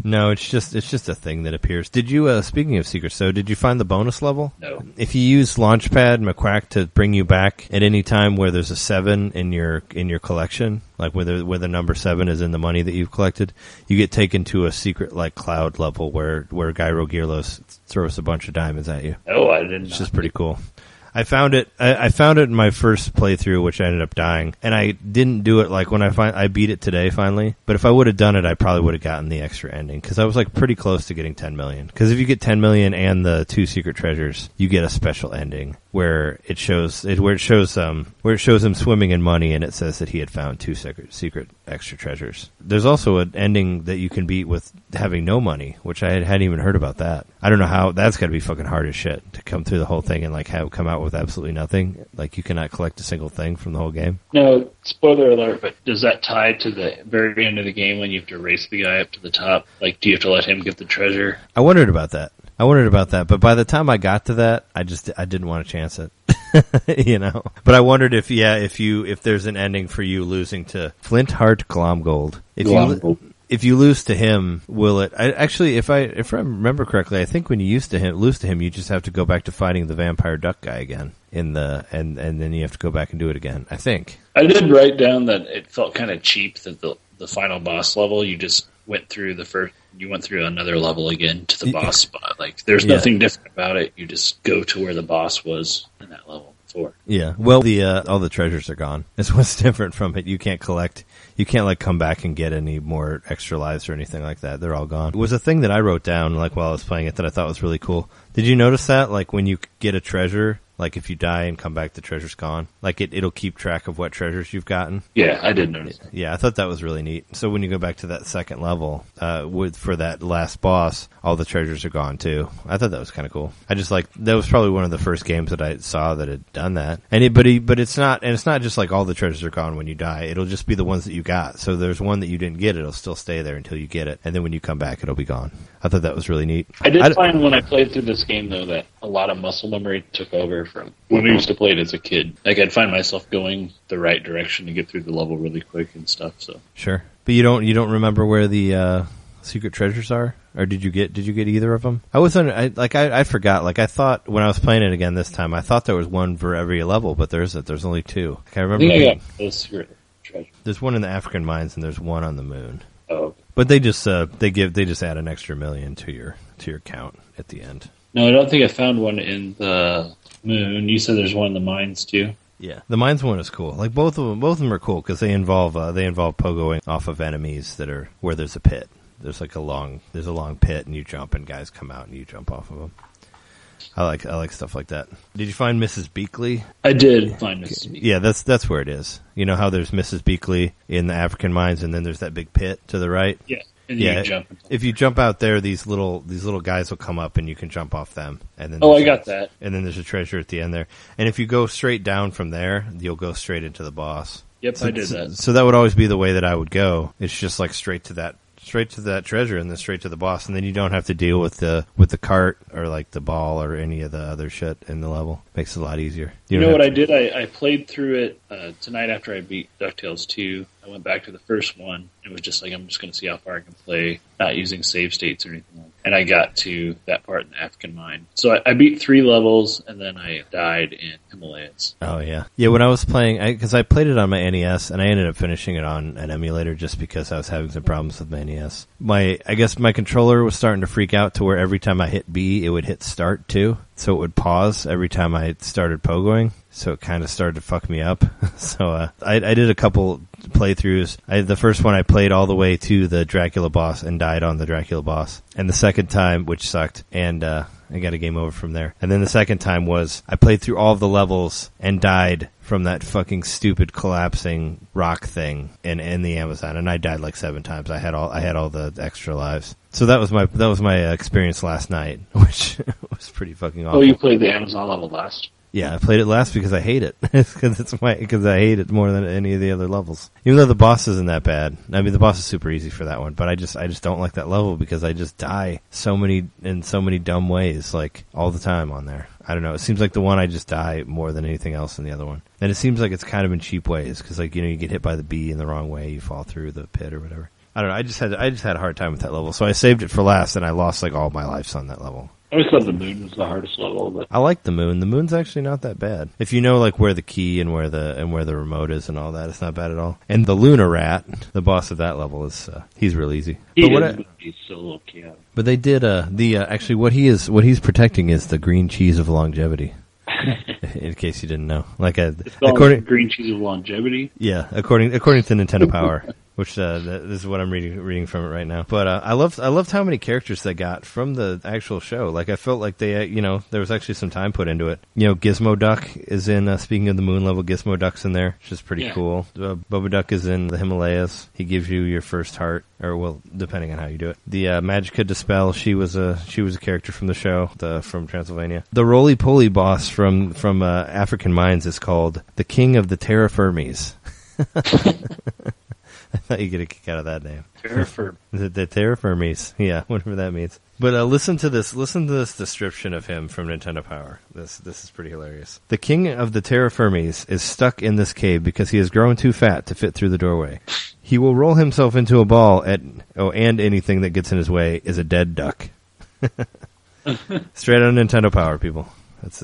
No, it's just a thing that appears. Did you, speaking of secrets, so did you find the bonus level? No. If you use Launchpad McQuack to bring you back at any time where there's a 7 in your collection, like where the number 7 is in the money that you've collected, you get taken to a secret like cloud level where Gyro Gearloose throws a bunch of diamonds at you. Oh, I didn't. It's just pretty cool. I found it in my first playthrough, which I ended up dying. And I didn't do it, like, when I beat it today, finally. But if I would have done it, I probably would have gotten the extra ending. Because I was, like, pretty close to getting 10 million. Because if you get 10 million and the 2 secret treasures, you get a special ending where it shows him swimming in money, and it says that he had found 2 secret extra treasures. There's also an ending that you can beat with having no money, which I hadn't even heard about that. I don't know how. That's got to be fucking hard as shit to come through the whole thing and, like, come out with absolutely nothing. Like, you cannot collect a single thing from the whole game. No, spoiler alert, but does that tie to the very end of the game when you have to race the guy up to the top? Like, do you have to let him get the treasure? I wondered about that, but by the time I got to that, I didn't want to chance it. You know? But I wondered if there's an ending for you losing to Flint Heart Glomgold. If you lose to him, will it? If I remember correctly, I think when you lose to him, you just have to go back to fighting the vampire duck guy again and then you have to go back and do it again. I think I did write down that it felt kind of cheap that the final boss level you just went through you went through another level again to the boss spot. Like there's nothing different about it. You just go to where the boss was in that level. Yeah, well, the all the treasures are gone. That's what's different from it. You can't like come back and get any more extra lives or anything like that. They're all gone. It was a thing that I wrote down like while I was playing it that I thought was really cool. Did you notice that? Like when you get a treasure, Like, if you die and come back, the treasure's gone. Like, it'll keep track of what treasures you've gotten. Yeah, I did notice that. Yeah, I thought that was really neat. So when you go back to that second level, for that last boss, all the treasures are gone, too. I thought that was kind of cool. I just, like, that was probably one of the first games that I saw that had done that. And it's not just, like, all the treasures are gone when you die. It'll just be the ones that you got. So there's one that you didn't get, it'll still stay there until you get it. And then when you come back, it'll be gone. I thought that was really neat. I did find when I played through this game, though, that a lot of muscle memory took over from when we used to play it as a kid. Like, I'd find myself going the right direction to get through the level really quick and stuff. So sure, but you don't remember where the secret treasures are, or did you get either of them? I forgot. Like, I thought when I was playing it again this time, I thought there was one for every level, but there's only two. Like, I remember. Yeah, those secret treasures. There's one in the African mines, and there's one on the moon. Oh, but they just add an extra million to your count at the end. No, I don't think I found one in the moon. You said there's one in the mines too. Yeah, the mines one is cool. Like, both of them are cool because they involve pogoing off of enemies that are where there's a pit. There's like a long pit, and you jump, and guys come out, and you jump off of them. I like stuff like that. Did you find Mrs. Beakley? I did find Mrs. Beakley. Yeah, that's where it is. You know how there's Mrs. Beakley in the African mines, and then there's that big pit to the right? Yeah. And yeah, you jump. If you jump out there, these little guys will come up, and you can jump off them. And then I got that. And then there's a treasure at the end there. And if you go straight down from there, you'll go straight into the boss. Yep, I did that. So that would always be the way that I would go. It's just like straight to that treasure, and then straight to the boss, and then you don't have to deal with the cart or like the ball or any of the other shit in the level. Makes it a lot easier. You know what I did? I played through it tonight after I beat DuckTales 2. I went back to the first one. It was just like, I'm just going to see how far I can play, not using save states or anything like that. And I got to that part in the African mine. So I beat 3 levels, and then I died in Himalayas. Oh, yeah. Yeah, when I was playing, because I played it on my NES, and I ended up finishing it on an emulator just because I was having some problems with my NES. I guess my controller was starting to freak out to where every time I hit B, it would hit start, too. So it would pause every time I started pogoing. So it kind of started to fuck me up. So I did a couple playthroughs. The first one I played all the way to the Dracula boss and died on the Dracula boss. And the second time, which sucked, and I got a game over from there. And then the second time was I played through all of the levels and died from that fucking stupid collapsing rock thing in the Amazon. And I died like 7 times. I had all the extra lives. So that was my experience last night, which was pretty fucking awful. Oh, you played the Amazon level last? Yeah, I played it last because I hate it. Because I hate it more than any of the other levels. Even though the boss isn't that bad. I mean, the boss is super easy for that one, but I just don't like that level because I just die in so many dumb ways, like all the time on there. I don't know. It seems like the one I just die more than anything else in the other one, and it seems like it's kind of in cheap ways because, like, you know, you get hit by the bee in the wrong way, you fall through the pit or whatever. I don't know. I just had a hard time with that level, so I saved it for last, and I lost like all my lives on that level. I always thought the moon was the hardest level, but I like the moon. The moon's actually not that bad. If you know like where the key and where the remote is and all that, it's not bad at all. And the Lunar Rat, the boss of that level, is he's real easy. He's so little chaotic. But they did actually what he's protecting is the green cheese of longevity. In case you didn't know, according to green cheese of longevity. Yeah, according to Nintendo Power. Which this is what I'm reading from it right now. But I loved how many characters they got from the actual show. Like, I felt like they, you know, there was actually some time put into it. You know, Gizmo Duck is in. Speaking of the moon level, Gizmo Duck's in there, which is pretty cool. Boba Duck is in the Himalayas. He gives you your first heart, or well, depending on how you do it. The Magica De Spell, she was a character from the show, from Transylvania. The Roly Poly boss from African Mines is called the King of the Terra-Firmies. I thought you'd get a kick out of that name. Terra-Firm. The Terra-Firmies. Yeah, whatever that means. But listen to this description of him from Nintendo Power. This is pretty hilarious. The King of the Terra-Firmies is stuck in this cave because he has grown too fat to fit through the doorway. He will roll himself into a ball and anything that gets in his way is a dead duck. Straight on Nintendo Power, people. That's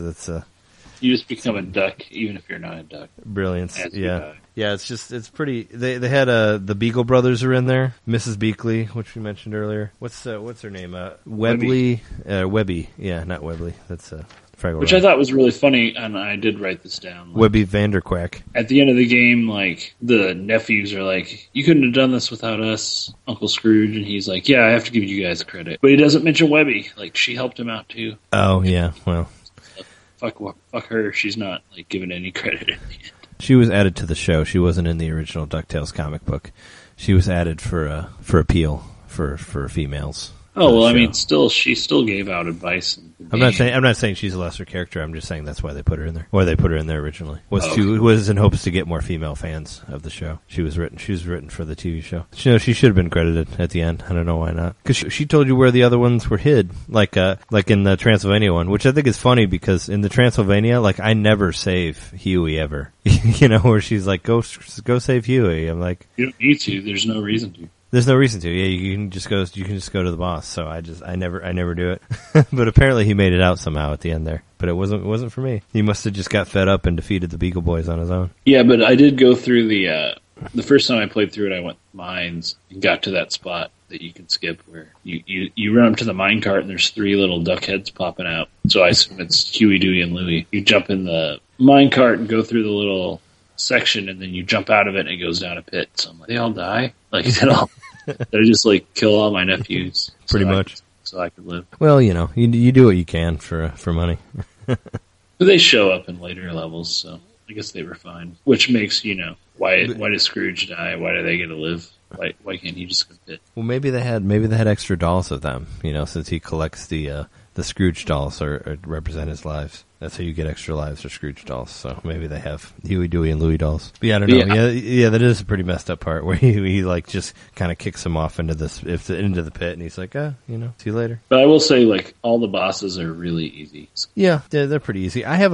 You just become a duck, even if you're not a duck. Brilliance, yeah. Yeah, it's pretty... They had the Beagle Brothers are in there. Mrs. Beakley, which we mentioned earlier. What's her name? Webby. Yeah, not Webley. That's Fraggle Which Rock. I thought was really funny, and I did write this down. Like, Webby Vanderquack. At the end of the game, like, the nephews are like, you couldn't have done this without us, Uncle Scrooge. And he's like, yeah, I have to give you guys credit. But he doesn't mention Webby. Like, she helped him out, too. Oh, yeah, well... Fuck her. She's not like given any credit. She was added to the show. She wasn't in the original DuckTales comic book. She was added for appeal for females. Oh well, I mean, she still gave out advice. I'm not saying she's a lesser character. I'm just saying that's why they put her in there. Why they put her in there originally was in hopes to get more female fans of the show. She was written for the TV show. You know, she should have been credited at the end. I don't know why not. Because she told you where the other ones were hid, like in the Transylvania one, which I think is funny because in the Transylvania, like I never save Huey ever. You know, where she's like, go save Huey. I'm like, you don't need to. There's no reason to. There's no reason to. Yeah, you can just go to the boss. So I never do it. But apparently he made it out somehow at the end there. But it wasn't for me. He must have just got fed up and defeated the Beagle Boys on his own. Yeah, but I did go through the first time I played through it, I went mines and got to that spot that you can skip where you run up to the minecart and there's three little duck heads popping out. So I assume it's Huey, Dewey, and Louie. You jump in the minecart and go through the little section and then you jump out of it and it goes down a pit. So I'm like, they all die? Like, they just like kill all my nephews. So I could live. Well, you know, you do what you can for money. But they show up in later levels, so I guess they were fine. Which makes, you know, why does Scrooge die? Why do they get to live? Why can't he just go pit? Well, maybe they had extra dolls of them, you know, since he collects the Scrooge dolls or represent his lives. That's how you get extra lives or Scrooge dolls. So maybe they have Huey, Dewey, and Louie dolls. But yeah, I don't know. Yeah, that is a pretty messed up part where he like just kind of kicks him off into the pit, and he's like, you know, see you later. But I will say, like, all the bosses are really easy. Yeah, they're pretty easy. I have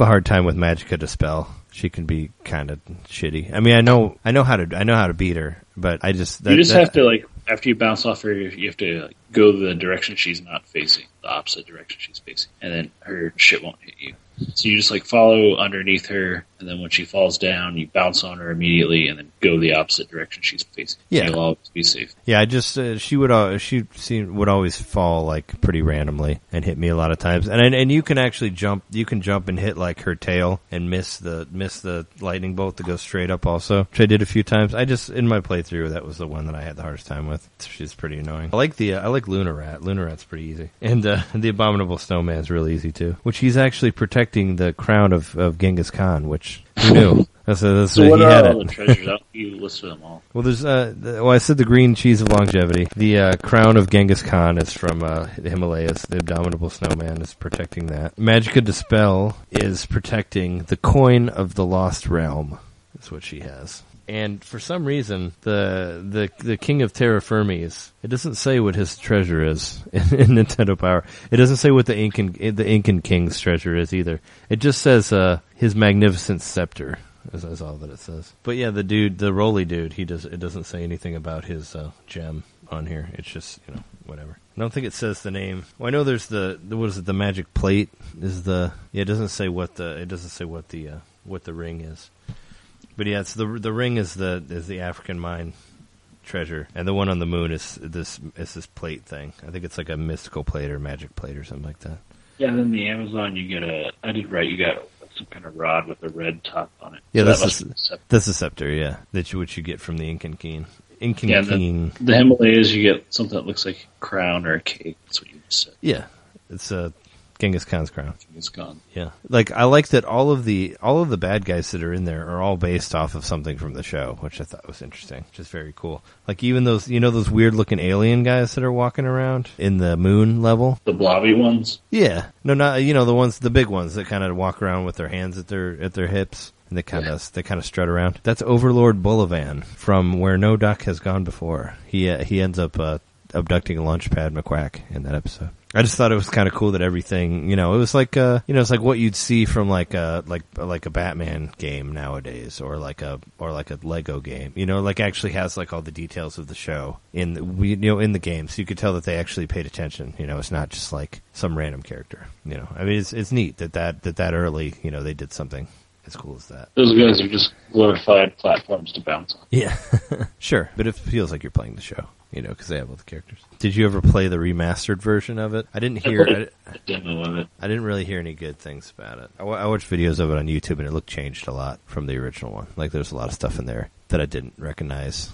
a hard time with Magica De Spell. She can be kind of shitty. I mean, I know how to beat her, but I just have to like. After you bounce off her, you have to go the direction she's not facing, the opposite direction she's facing, and then her shit won't hit you. So you just like follow underneath her, and then when she falls down, you bounce on her immediately, and then go the opposite direction she's facing. Yeah, you'll always be safe. Yeah, I just she would always fall like pretty randomly and hit me a lot of times. And you can actually jump, and hit like her tail and miss the lightning bolt that goes straight up also, which I did a few times. I just in my playthrough that was the one that I had the hardest time with. She's pretty annoying. I like Lunar Rat. Lunar Rat's pretty easy, and the Abominable Snowman's really easy too, which he's actually protecting the crown of Genghis Khan, which who knew? So what are all the treasures? You listed them all. Well, there's I said the green cheese of longevity. The crown of Genghis Khan is from the Himalayas. The Abominable Snowman is protecting that. Magica De Spell is protecting the coin of the Lost Realm. That's what she has. And for some reason, the King of Terra-Firmies, it doesn't say what his treasure is in Nintendo Power. It doesn't say what the Incan King's treasure is either. It just says his magnificent scepter. That's all that it says. But yeah, the Roly dude, it doesn't say anything about his gem on here. It's just, you know, whatever. I don't think it says the name. Well, I know there's the magic plate is it doesn't say what the ring is. But yeah, it's the ring is the African mine treasure, and the one on the moon is this plate thing. I think it's like a mystical plate or magic plate or something like that. Yeah, and then the Amazon, you get you got some kind of rod with a red top on it. Yeah, so that's the scepter. Yeah, which you get from the Incan King. The Himalayas, you get something that looks like a crown or a cake. That's what you said. Yeah, it's a. Genghis Khan's crown. Genghis Khan. Yeah. Like, I like that all of the bad guys that are in there are all based off of something from the show, which I thought was interesting, which is very cool. Like, even those, you know, those weird-looking alien guys that are walking around in the moon level? The blobby ones? Yeah. No, not, you know, the big ones that kind of walk around with their hands at their hips. And they kind of strut around. That's Overlord Bulavan from Where No Duck Has Gone Before. He ends up abducting Launchpad McQuack in that episode. I just thought it was kind of cool that everything, you know, it was like, you know, it's like what you'd see from like a Batman game nowadays, or like a Lego game, you know, like actually has like all the details of the show in the game, so you could tell that they actually paid attention. You know, it's not just like some random character. You know, I mean, it's neat that early, you know, they did something as cool as that. Those guys are just glorified platforms to bounce on. Yeah, sure, but it feels like you're playing the show. You know, because they have all the characters. Did you ever play the remastered version of it? I demo of it. I didn't really hear any good things about it. I watched videos of it on YouTube, and it looked changed a lot from the original one. Like, there's a lot of stuff in there that I didn't recognize.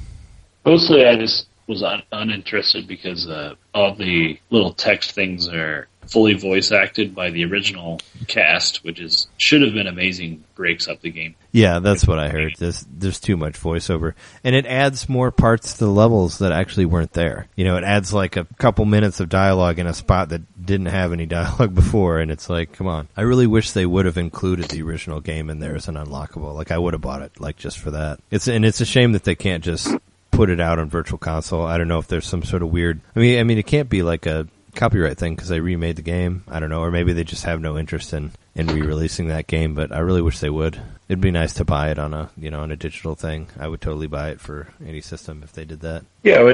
Mostly, I just was uninterested because all the little text things are fully voice acted by the original cast, which is should have been amazing, breaks up the game. Yeah, that's what I heard. There's too much voiceover. And it adds more parts to the levels that actually weren't there. You know, it adds like a couple minutes of dialogue in a spot that didn't have any dialogue before, and it's like, come on. I really wish they would have included the original game in there as an unlockable. Like, I would have bought it, like, just for that. It's a shame that they can't just put it out on Virtual Console. I don't know if there's some sort of weird... I mean, it can't be like a copyright thing because they remade the game. I don't know, or maybe they just have no interest in re-releasing that game. But I really wish they would. It'd be nice to buy it on a digital thing. I would totally buy it for any system if they did that. Yeah, I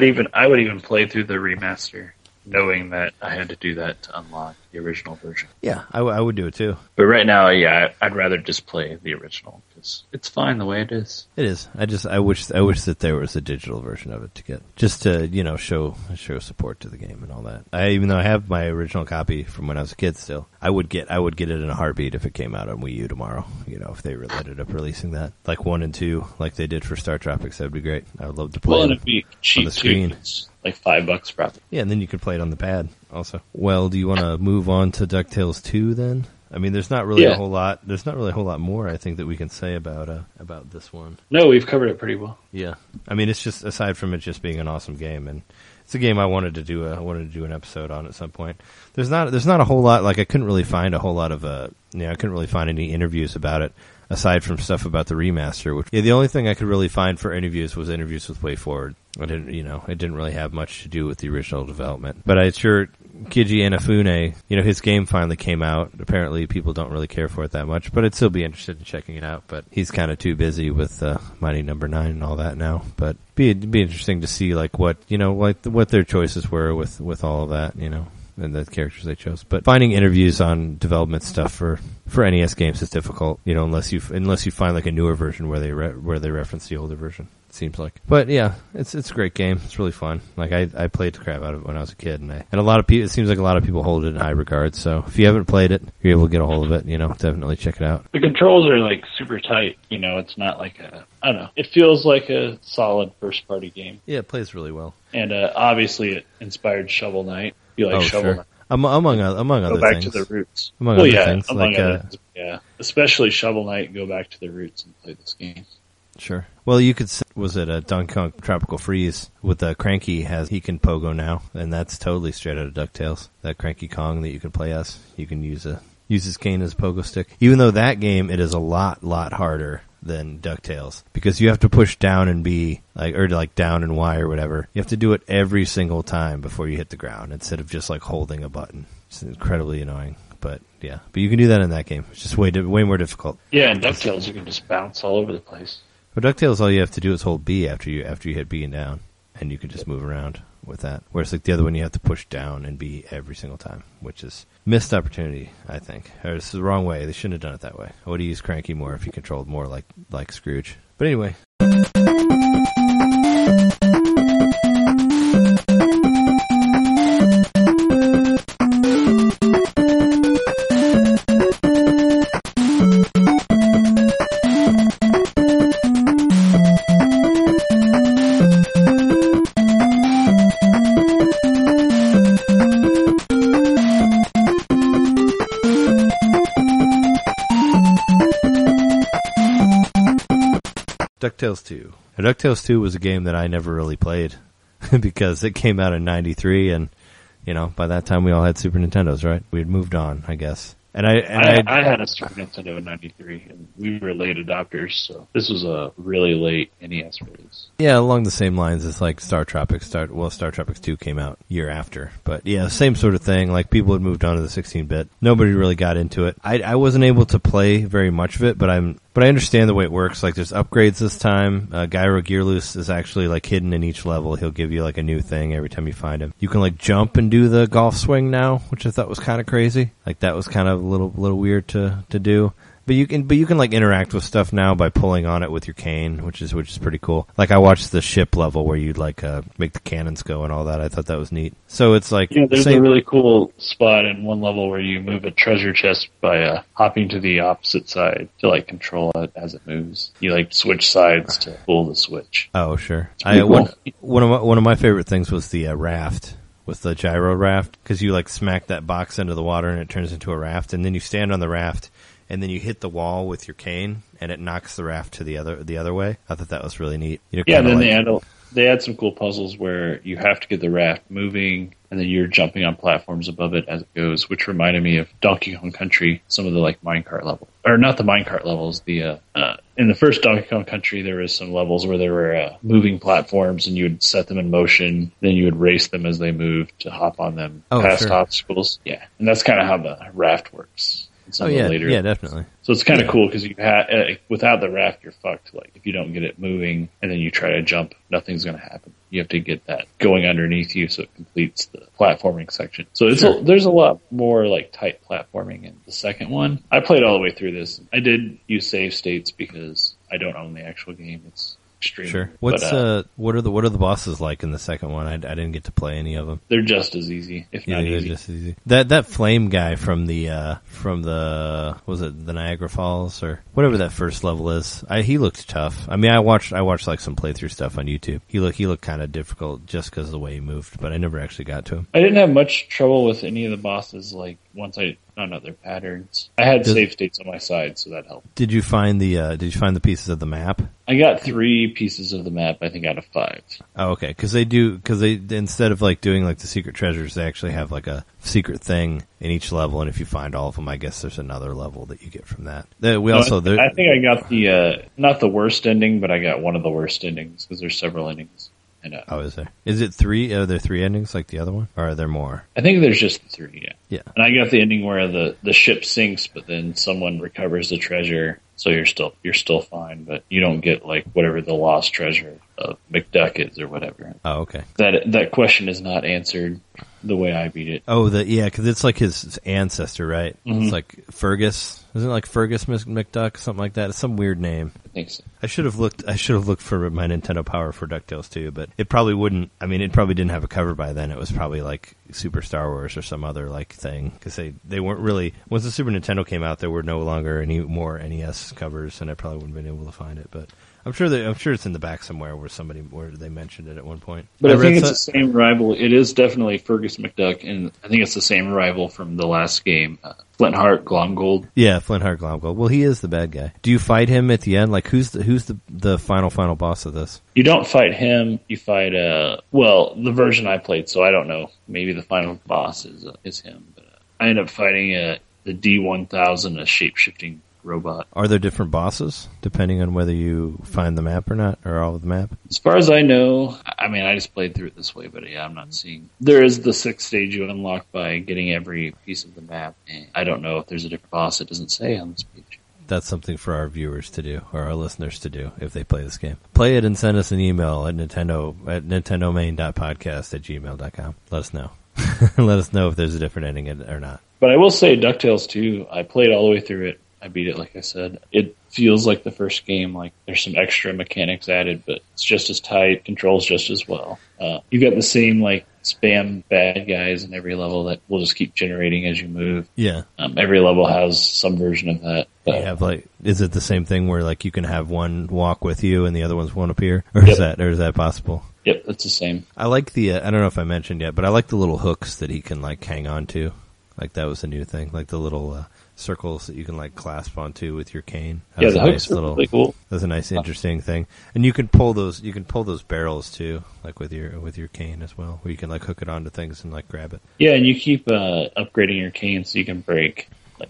would even play through the remaster, knowing that I had to do that to unlock the original version. Yeah, I would do it too. But right now, yeah, I'd rather just play the original because it's fine the way it is. It is. I wish that there was a digital version of it to get, just to, you know, show support to the game and all that. Even though I have my original copy from when I was a kid still, I would get it in a heartbeat if it came out on Wii U tomorrow. You know, if they really ended up releasing that, like 1 and 2, like they did for Star Tropics, that'd be great. I would love to play. Well, it'd be cheap on the screen. Too. Like $5 probably. Yeah, and then you could play it on the pad also. Well, do you want to move on to DuckTales 2 then? I mean, there's not really a whole lot. There's not really a whole lot more, I think, that we can say about this one. No, we've covered it pretty well. Yeah, I mean, it's just aside from it just being an awesome game, and it's a game I wanted to do. I wanted to do an episode on at some point. There's not a whole lot. Like, I couldn't really find a whole lot of I couldn't really find any interviews about it. Aside from stuff about the remaster, which the only thing I could really find for interviews was interviews with WayForward. It didn't really have much to do with the original development. But I'm sure Keiji Inafune, his game finally came out. Apparently, people don't really care for it that much, but I'd still be interested in checking it out. But he's kind of too busy with Mighty Number 9 and all that now. But it'd be interesting to see like what their choices were with all of that, and the characters they chose. But finding interviews on development stuff for NES games is difficult, unless you find like a newer version where they reference the older version, it seems like. But yeah, it's a great game. It's really fun. Like I played the crap out of it when I was a kid, and a lot of people, it seems like a lot of people hold it in high regard. So if you haven't played it, you're able to get a hold of it, definitely check it out. The controls are like super tight, it's not like it feels like a solid first party game. Yeah, it plays really well. And obviously it inspired Shovel Knight. You like Shovel Knight. Sure. Among other things. Go back to the roots. Especially Shovel Knight, go back to the roots and play this game. Sure. Well, you could say, was it a Donkey Kong Tropical Freeze with the Cranky he can pogo now, and that's totally straight out of DuckTales. That Cranky Kong that you can play as, you can use his cane as a pogo stick. Even though that game, it is a lot harder than DuckTales, because you have to push down and B, or down and Y or whatever. You have to do it every single time before you hit the ground, instead of just like holding a button. It's incredibly annoying, but yeah. But you can do that in that game. It's just way more difficult. Yeah, in DuckTales you can just bounce all over the place. But DuckTales, all you have to do is hold B after you hit B and down, and you can just move around with that. Whereas like the other one, you have to push down and B every single time, which is missed opportunity, I think. Or this is the wrong way. They shouldn't have done it that way. I would have used Cranky more if you controlled more like Scrooge. But anyway. DuckTales 2. Now, DuckTales 2 was a game that I never really played because it came out in 93, and by that time we all had Super Nintendos, right? We had moved on, I guess. And I had a Super Nintendo in 93, and we were late adopters, so this was a really late NES release. Yeah, along the same lines as like Star Tropics. Star Tropics 2 came out year after, but yeah, same sort of thing. Like people had moved on to the 16-bit. Nobody really got into it. I wasn't able to play very much of it, but I understand the way it works. Like there's upgrades this time. Gyro Gearloose is actually like hidden in each level. He'll give you like a new thing every time you find him. You can like jump and do the golf swing now, which I thought was kind of crazy. Like that was kind of a little weird to do. But you can like interact with stuff now by pulling on it with your cane, which is pretty cool. Like I watched the ship level where you'd like make the cannons go and all that. I thought that was neat. So it's like there's a really cool spot in one level where you move a treasure chest by hopping to the opposite side to like control it as it moves. You like switch sides to pull the switch. Oh sure. One of my favorite things was the raft. with the gyro raft, because you like smack that box into the water and it turns into a raft, and then you stand on the raft and then you hit the wall with your cane and it knocks the raft to the other way. I thought that was really neat. You know, yeah, and then they add some cool puzzles where you have to get the raft moving, and then you're jumping on platforms above it as it goes, which reminded me of Donkey Kong Country, some of the like minecart levels. Or not the minecart levels, in the first Donkey Kong Country there was some levels where there were moving platforms, and you would set them in motion, then you would race them as they moved to hop on them past obstacles. Yeah, and that's kind of how the raft works. Later. Yeah, definitely. So it's kind of cool because without the raft, you're fucked. Like if you don't get it moving and then you try to jump, nothing's going to happen. You have to get that going underneath you so it completes the platforming section. So it's there's a lot more like tight platforming in the second one. I played all the way through this. I did use save states because I don't own the actual game. It's extreme. Sure. What are the bosses like in the second one? I didn't get to play any of them. They're just as easy, if not easy. Just as easy. That flame guy from the was it the Niagara Falls or whatever that first level is? He looked tough. I mean, I watched like some playthrough stuff on YouTube. He looked kind of difficult just because of the way he moved, but I never actually got to him. I didn't have much trouble with any of the bosses. Like once I found out their patterns, I had save states on my side, so that helped. Did you find the pieces of the map? I got 3 pieces of the map, I think, out of 5. Oh, okay. Because they instead of like doing like the secret treasures, they actually have like a secret thing in each level, and if you find all of them, I guess there's another level that you get from that. I think I got the not the worst ending, but I got one of the worst endings because there's several endings. Is there? Is it 3? Are there 3 endings like the other one? Or are there more? I think there's just 3, yeah. And I got the ending where the ship sinks, but then someone recovers the treasure, so you're still fine, but you don't get like whatever the lost treasure of McDuck is or whatever. Oh, okay. That question is not answered the way I beat it. Oh, because it's like his ancestor, right? Mm-hmm. It's like Fergus. Isn't it like Fergus McDuck, something like that? It's some weird name. I think so. I should have looked for my Nintendo Power for DuckTales 2, but it probably wouldn't. I mean, it probably didn't have a cover by then. It was probably like Super Star Wars or some other like thing, because they weren't really. Once the Super Nintendo came out, there were no longer any more NES covers, and I probably wouldn't have been able to find it, but. I'm sure it's in the back somewhere where they mentioned it at one point. But I think it's the same rival. It is definitely Fergus McDuck, and I think it's the same rival from the last game, Flintheart Glomgold. Yeah, Flintheart Glomgold. Well, he is the bad guy. Do you fight him at the end? Like, who's the final boss of this? You don't fight him. You fight the version I played, so I don't know. Maybe the final boss is him. But I end up fighting the D-1000, a shape-shifting robot. Are there different bosses depending on whether you find the map or not, or all of the map? As far as I know, I mean, I just played through it this way, but yeah, I'm not seeing. There is the 6th stage you unlock by getting every piece of the map, and I don't know if there's a different boss. It doesn't say on this page. That's something for our viewers to do, or our listeners to do, if they play this game. Play it and send us an email at nintendomain.podcast@gmail.com. Let us know. Let us know if there's a different ending or not. But I will say DuckTales 2, I played all the way through it. I beat it, like I said. It feels like the first game. Like there's some extra mechanics added, but it's just as tight. Controls just as well. You got the same like spam bad guys in every level that will just keep generating as you move. Yeah. Every level has some version of that. But. You have like, is it the same thing where like you can have one walk with you and the other ones won't appear, or is that possible? Yep, it's the same. I like the. I don't know if I mentioned yet, but I like the little hooks that he can like hang on to. Like that was a new thing. Like the little. Circles that you can like clasp onto with your cane. Yeah, the hooks are really cool. That's a nice, interesting thing. And you can pull those. You can pull those barrels too, like with your cane as well, where you can like hook it onto things and like grab it. Yeah, and you keep upgrading your cane so you can break like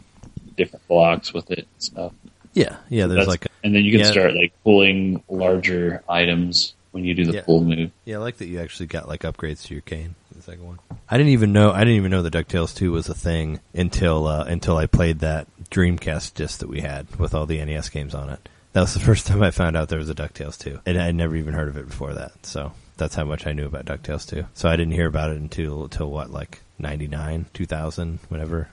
different blocks with it and stuff. Yeah. There's and then you can start like pulling larger items when you do the pull move. Yeah, I like that you actually got like upgrades to your cane. The second one. I didn't even know the DuckTales 2 was a thing until I played that Dreamcast disc that we had with all the NES games on it. That was the first time I found out there was a DuckTales 2. And I'd never even heard of it before that. So that's how much I knew about DuckTales 2. So I didn't hear about it until what, like 99, 2000, whenever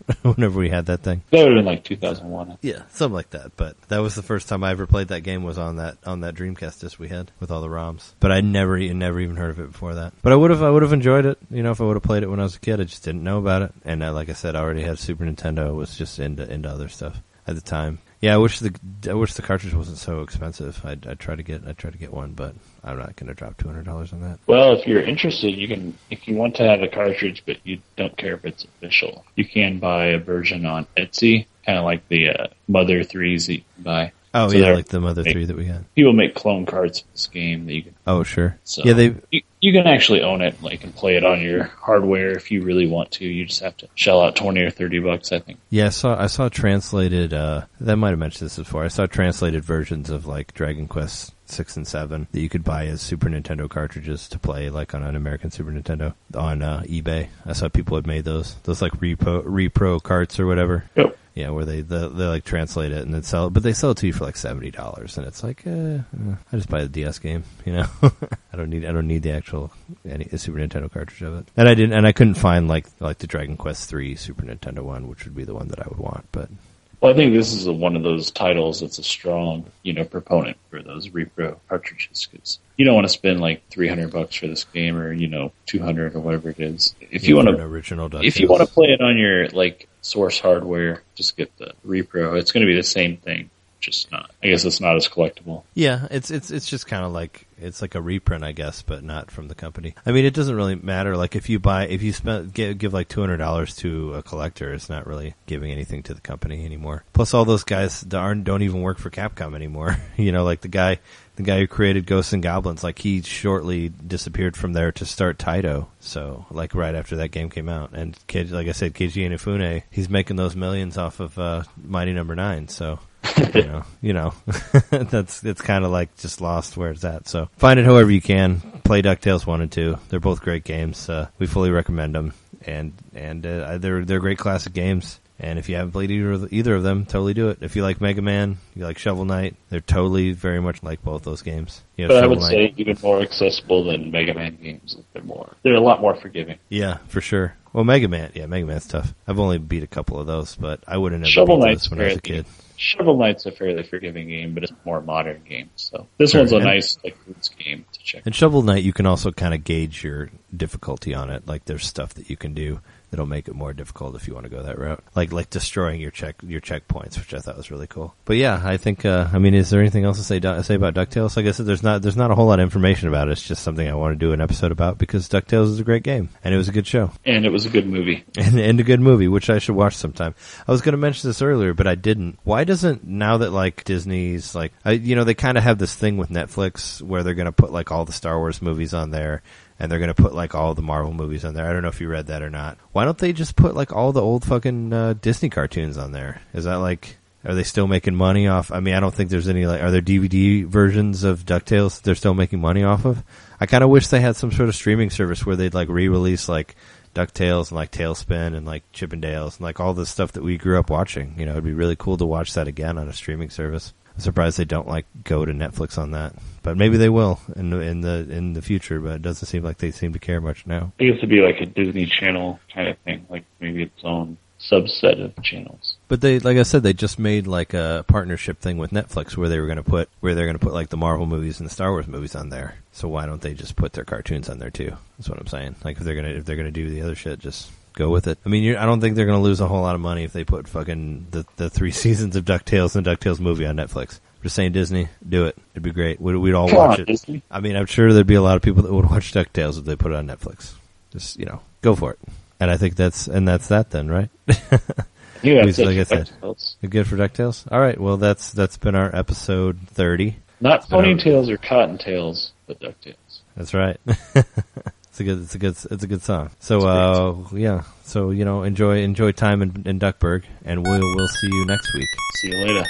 we had that thing. That would have been like 2001. Yeah, something like that. But that was the first time I ever played that game was on that Dreamcast disc we had with all the ROMs. But I never even heard of it before that. But I would have enjoyed it, you know, if I would have played it when I was a kid. I just didn't know about it. And like I said, I already had Super Nintendo. I was just into other stuff at the time. Yeah, I wish the cartridge wasn't so expensive. I'd try to get one, but I'm not going to drop $200 on that. Well, if you're interested, you can, if you want to have a cartridge, but you don't care if it's official, you can buy a version on Etsy, kind of like the Mother 3s that you can buy. Oh, so yeah, like the Mother 3 that we had. People make clone cards for this game that you can. Oh, sure. So yeah, you can actually own it, like, and play it on your hardware if you really want to. You just have to shell out $20 or $30, I think. Yeah, I saw translated. That might have mentioned this before. I saw translated versions of like Dragon Quest 6 and 7 that you could buy as Super Nintendo cartridges to play like on an American Super Nintendo on eBay. I saw people had made those like repro carts or whatever. Yep. Yeah, where they like translate it and then sell it, but they sell it to you for like $70, and it's like, I just buy the DS game, you know. I don't need the actual Super Nintendo cartridge of it, and I couldn't find like the Dragon Quest 3 Super Nintendo one, which would be the one that I would want, but. Well, I think this is one of those titles that's a strong, proponent for those repro cartridges, because you don't want to spend like $300 for this game, or $200 or whatever it is. If you want an original, if you want to play it on your like source hardware, just get the repro. It's going to be the same thing, just not. I guess it's not as collectible. Yeah, it's just kind of like. It's like a reprint, I guess, but not from the company. I mean, it doesn't really matter. Like, if you give like $200 to a collector, it's not really giving anything to the company anymore. Plus, all those guys don't even work for Capcom anymore. Like the guy who created Ghosts and Goblins, like he shortly disappeared from there to start Taito. So, like right after that game came out, and like I said, Keiji Inafune, he's making those millions off of Mighty Number 9. So. That's kind of like just lost where it's at. So find it however you can. Play DuckTales 1 and 2. They're both great games. We fully recommend them, and they're great classic games. And if you haven't played either of them, totally do it. If you like Mega Man, you like Shovel Knight, they're totally very much like both those games. But I would say even more accessible than Mega Man games. They're a lot more forgiving. Yeah, for sure. Well, Mega Man's tough. I've only beat a couple of those, but I wouldn't have beat those when I was a kid. Shovel Knight's a fairly forgiving game, but it's a more modern game. So this one's a nice roots game to check. And Shovel Knight, you can also kind of gauge your difficulty on it. Like there's stuff that you can do that'll make it more difficult if you want to go that route. Like destroying your checkpoints, which I thought was really cool. But yeah, I think is there anything else to say about DuckTales? Like I said, there's not a whole lot of information about it. It's just something I want to do an episode about because DuckTales is a great game and it was a good show. And it was a good movie. And a good movie, which I should watch sometime. I was going to mention this earlier, but I didn't. Why doesn't, now that like Disney's like, they kind of have this thing with Netflix where they're going to put like all the Star Wars movies on there. And they're going to put, like, all the Marvel movies on there. I don't know if you read that or not. Why don't they just put, like, all the old fucking Disney cartoons on there? Is that, like... Are they still making money off? I mean, I don't think there's any, like, are there DVD versions of DuckTales that they're still making money off of? I kind of wish they had some sort of streaming service where they'd, like, re-release, like, DuckTales and, like, Tailspin and, like, Chip and Dale's and, like, all the stuff that we grew up watching. It'd be really cool to watch that again on a streaming service. I'm surprised they don't like go to Netflix on that, but maybe they will in the future. But it doesn't seem like they seem to care much now. It used to be like a Disney Channel kind of thing, like maybe its own subset of channels. But they, like I said, they just made like a partnership thing with Netflix where they're going to put like the Marvel movies and the Star Wars movies on there. So why don't they just put their cartoons on there too? That's what I'm saying. Like if they're gonna do the other shit, just. Go with it. I mean, I don't think they're going to lose a whole lot of money if they put fucking the three seasons of DuckTales and the DuckTales movie on Netflix. I'm just saying, Disney, do it. It'd be great. We'd all watch it. Disney. I mean, I'm sure there'd be a lot of people that would watch DuckTales if they put it on Netflix. Just, go for it. And I think that's that then, right? Yeah, like I said, you're good for DuckTales? All right, well, that's been our episode 30. Not ponytails or cottontails, but DuckTales. That's right. It's a good song. So, yeah. So, enjoy time in Duckburg, and we'll see you next week. See you later.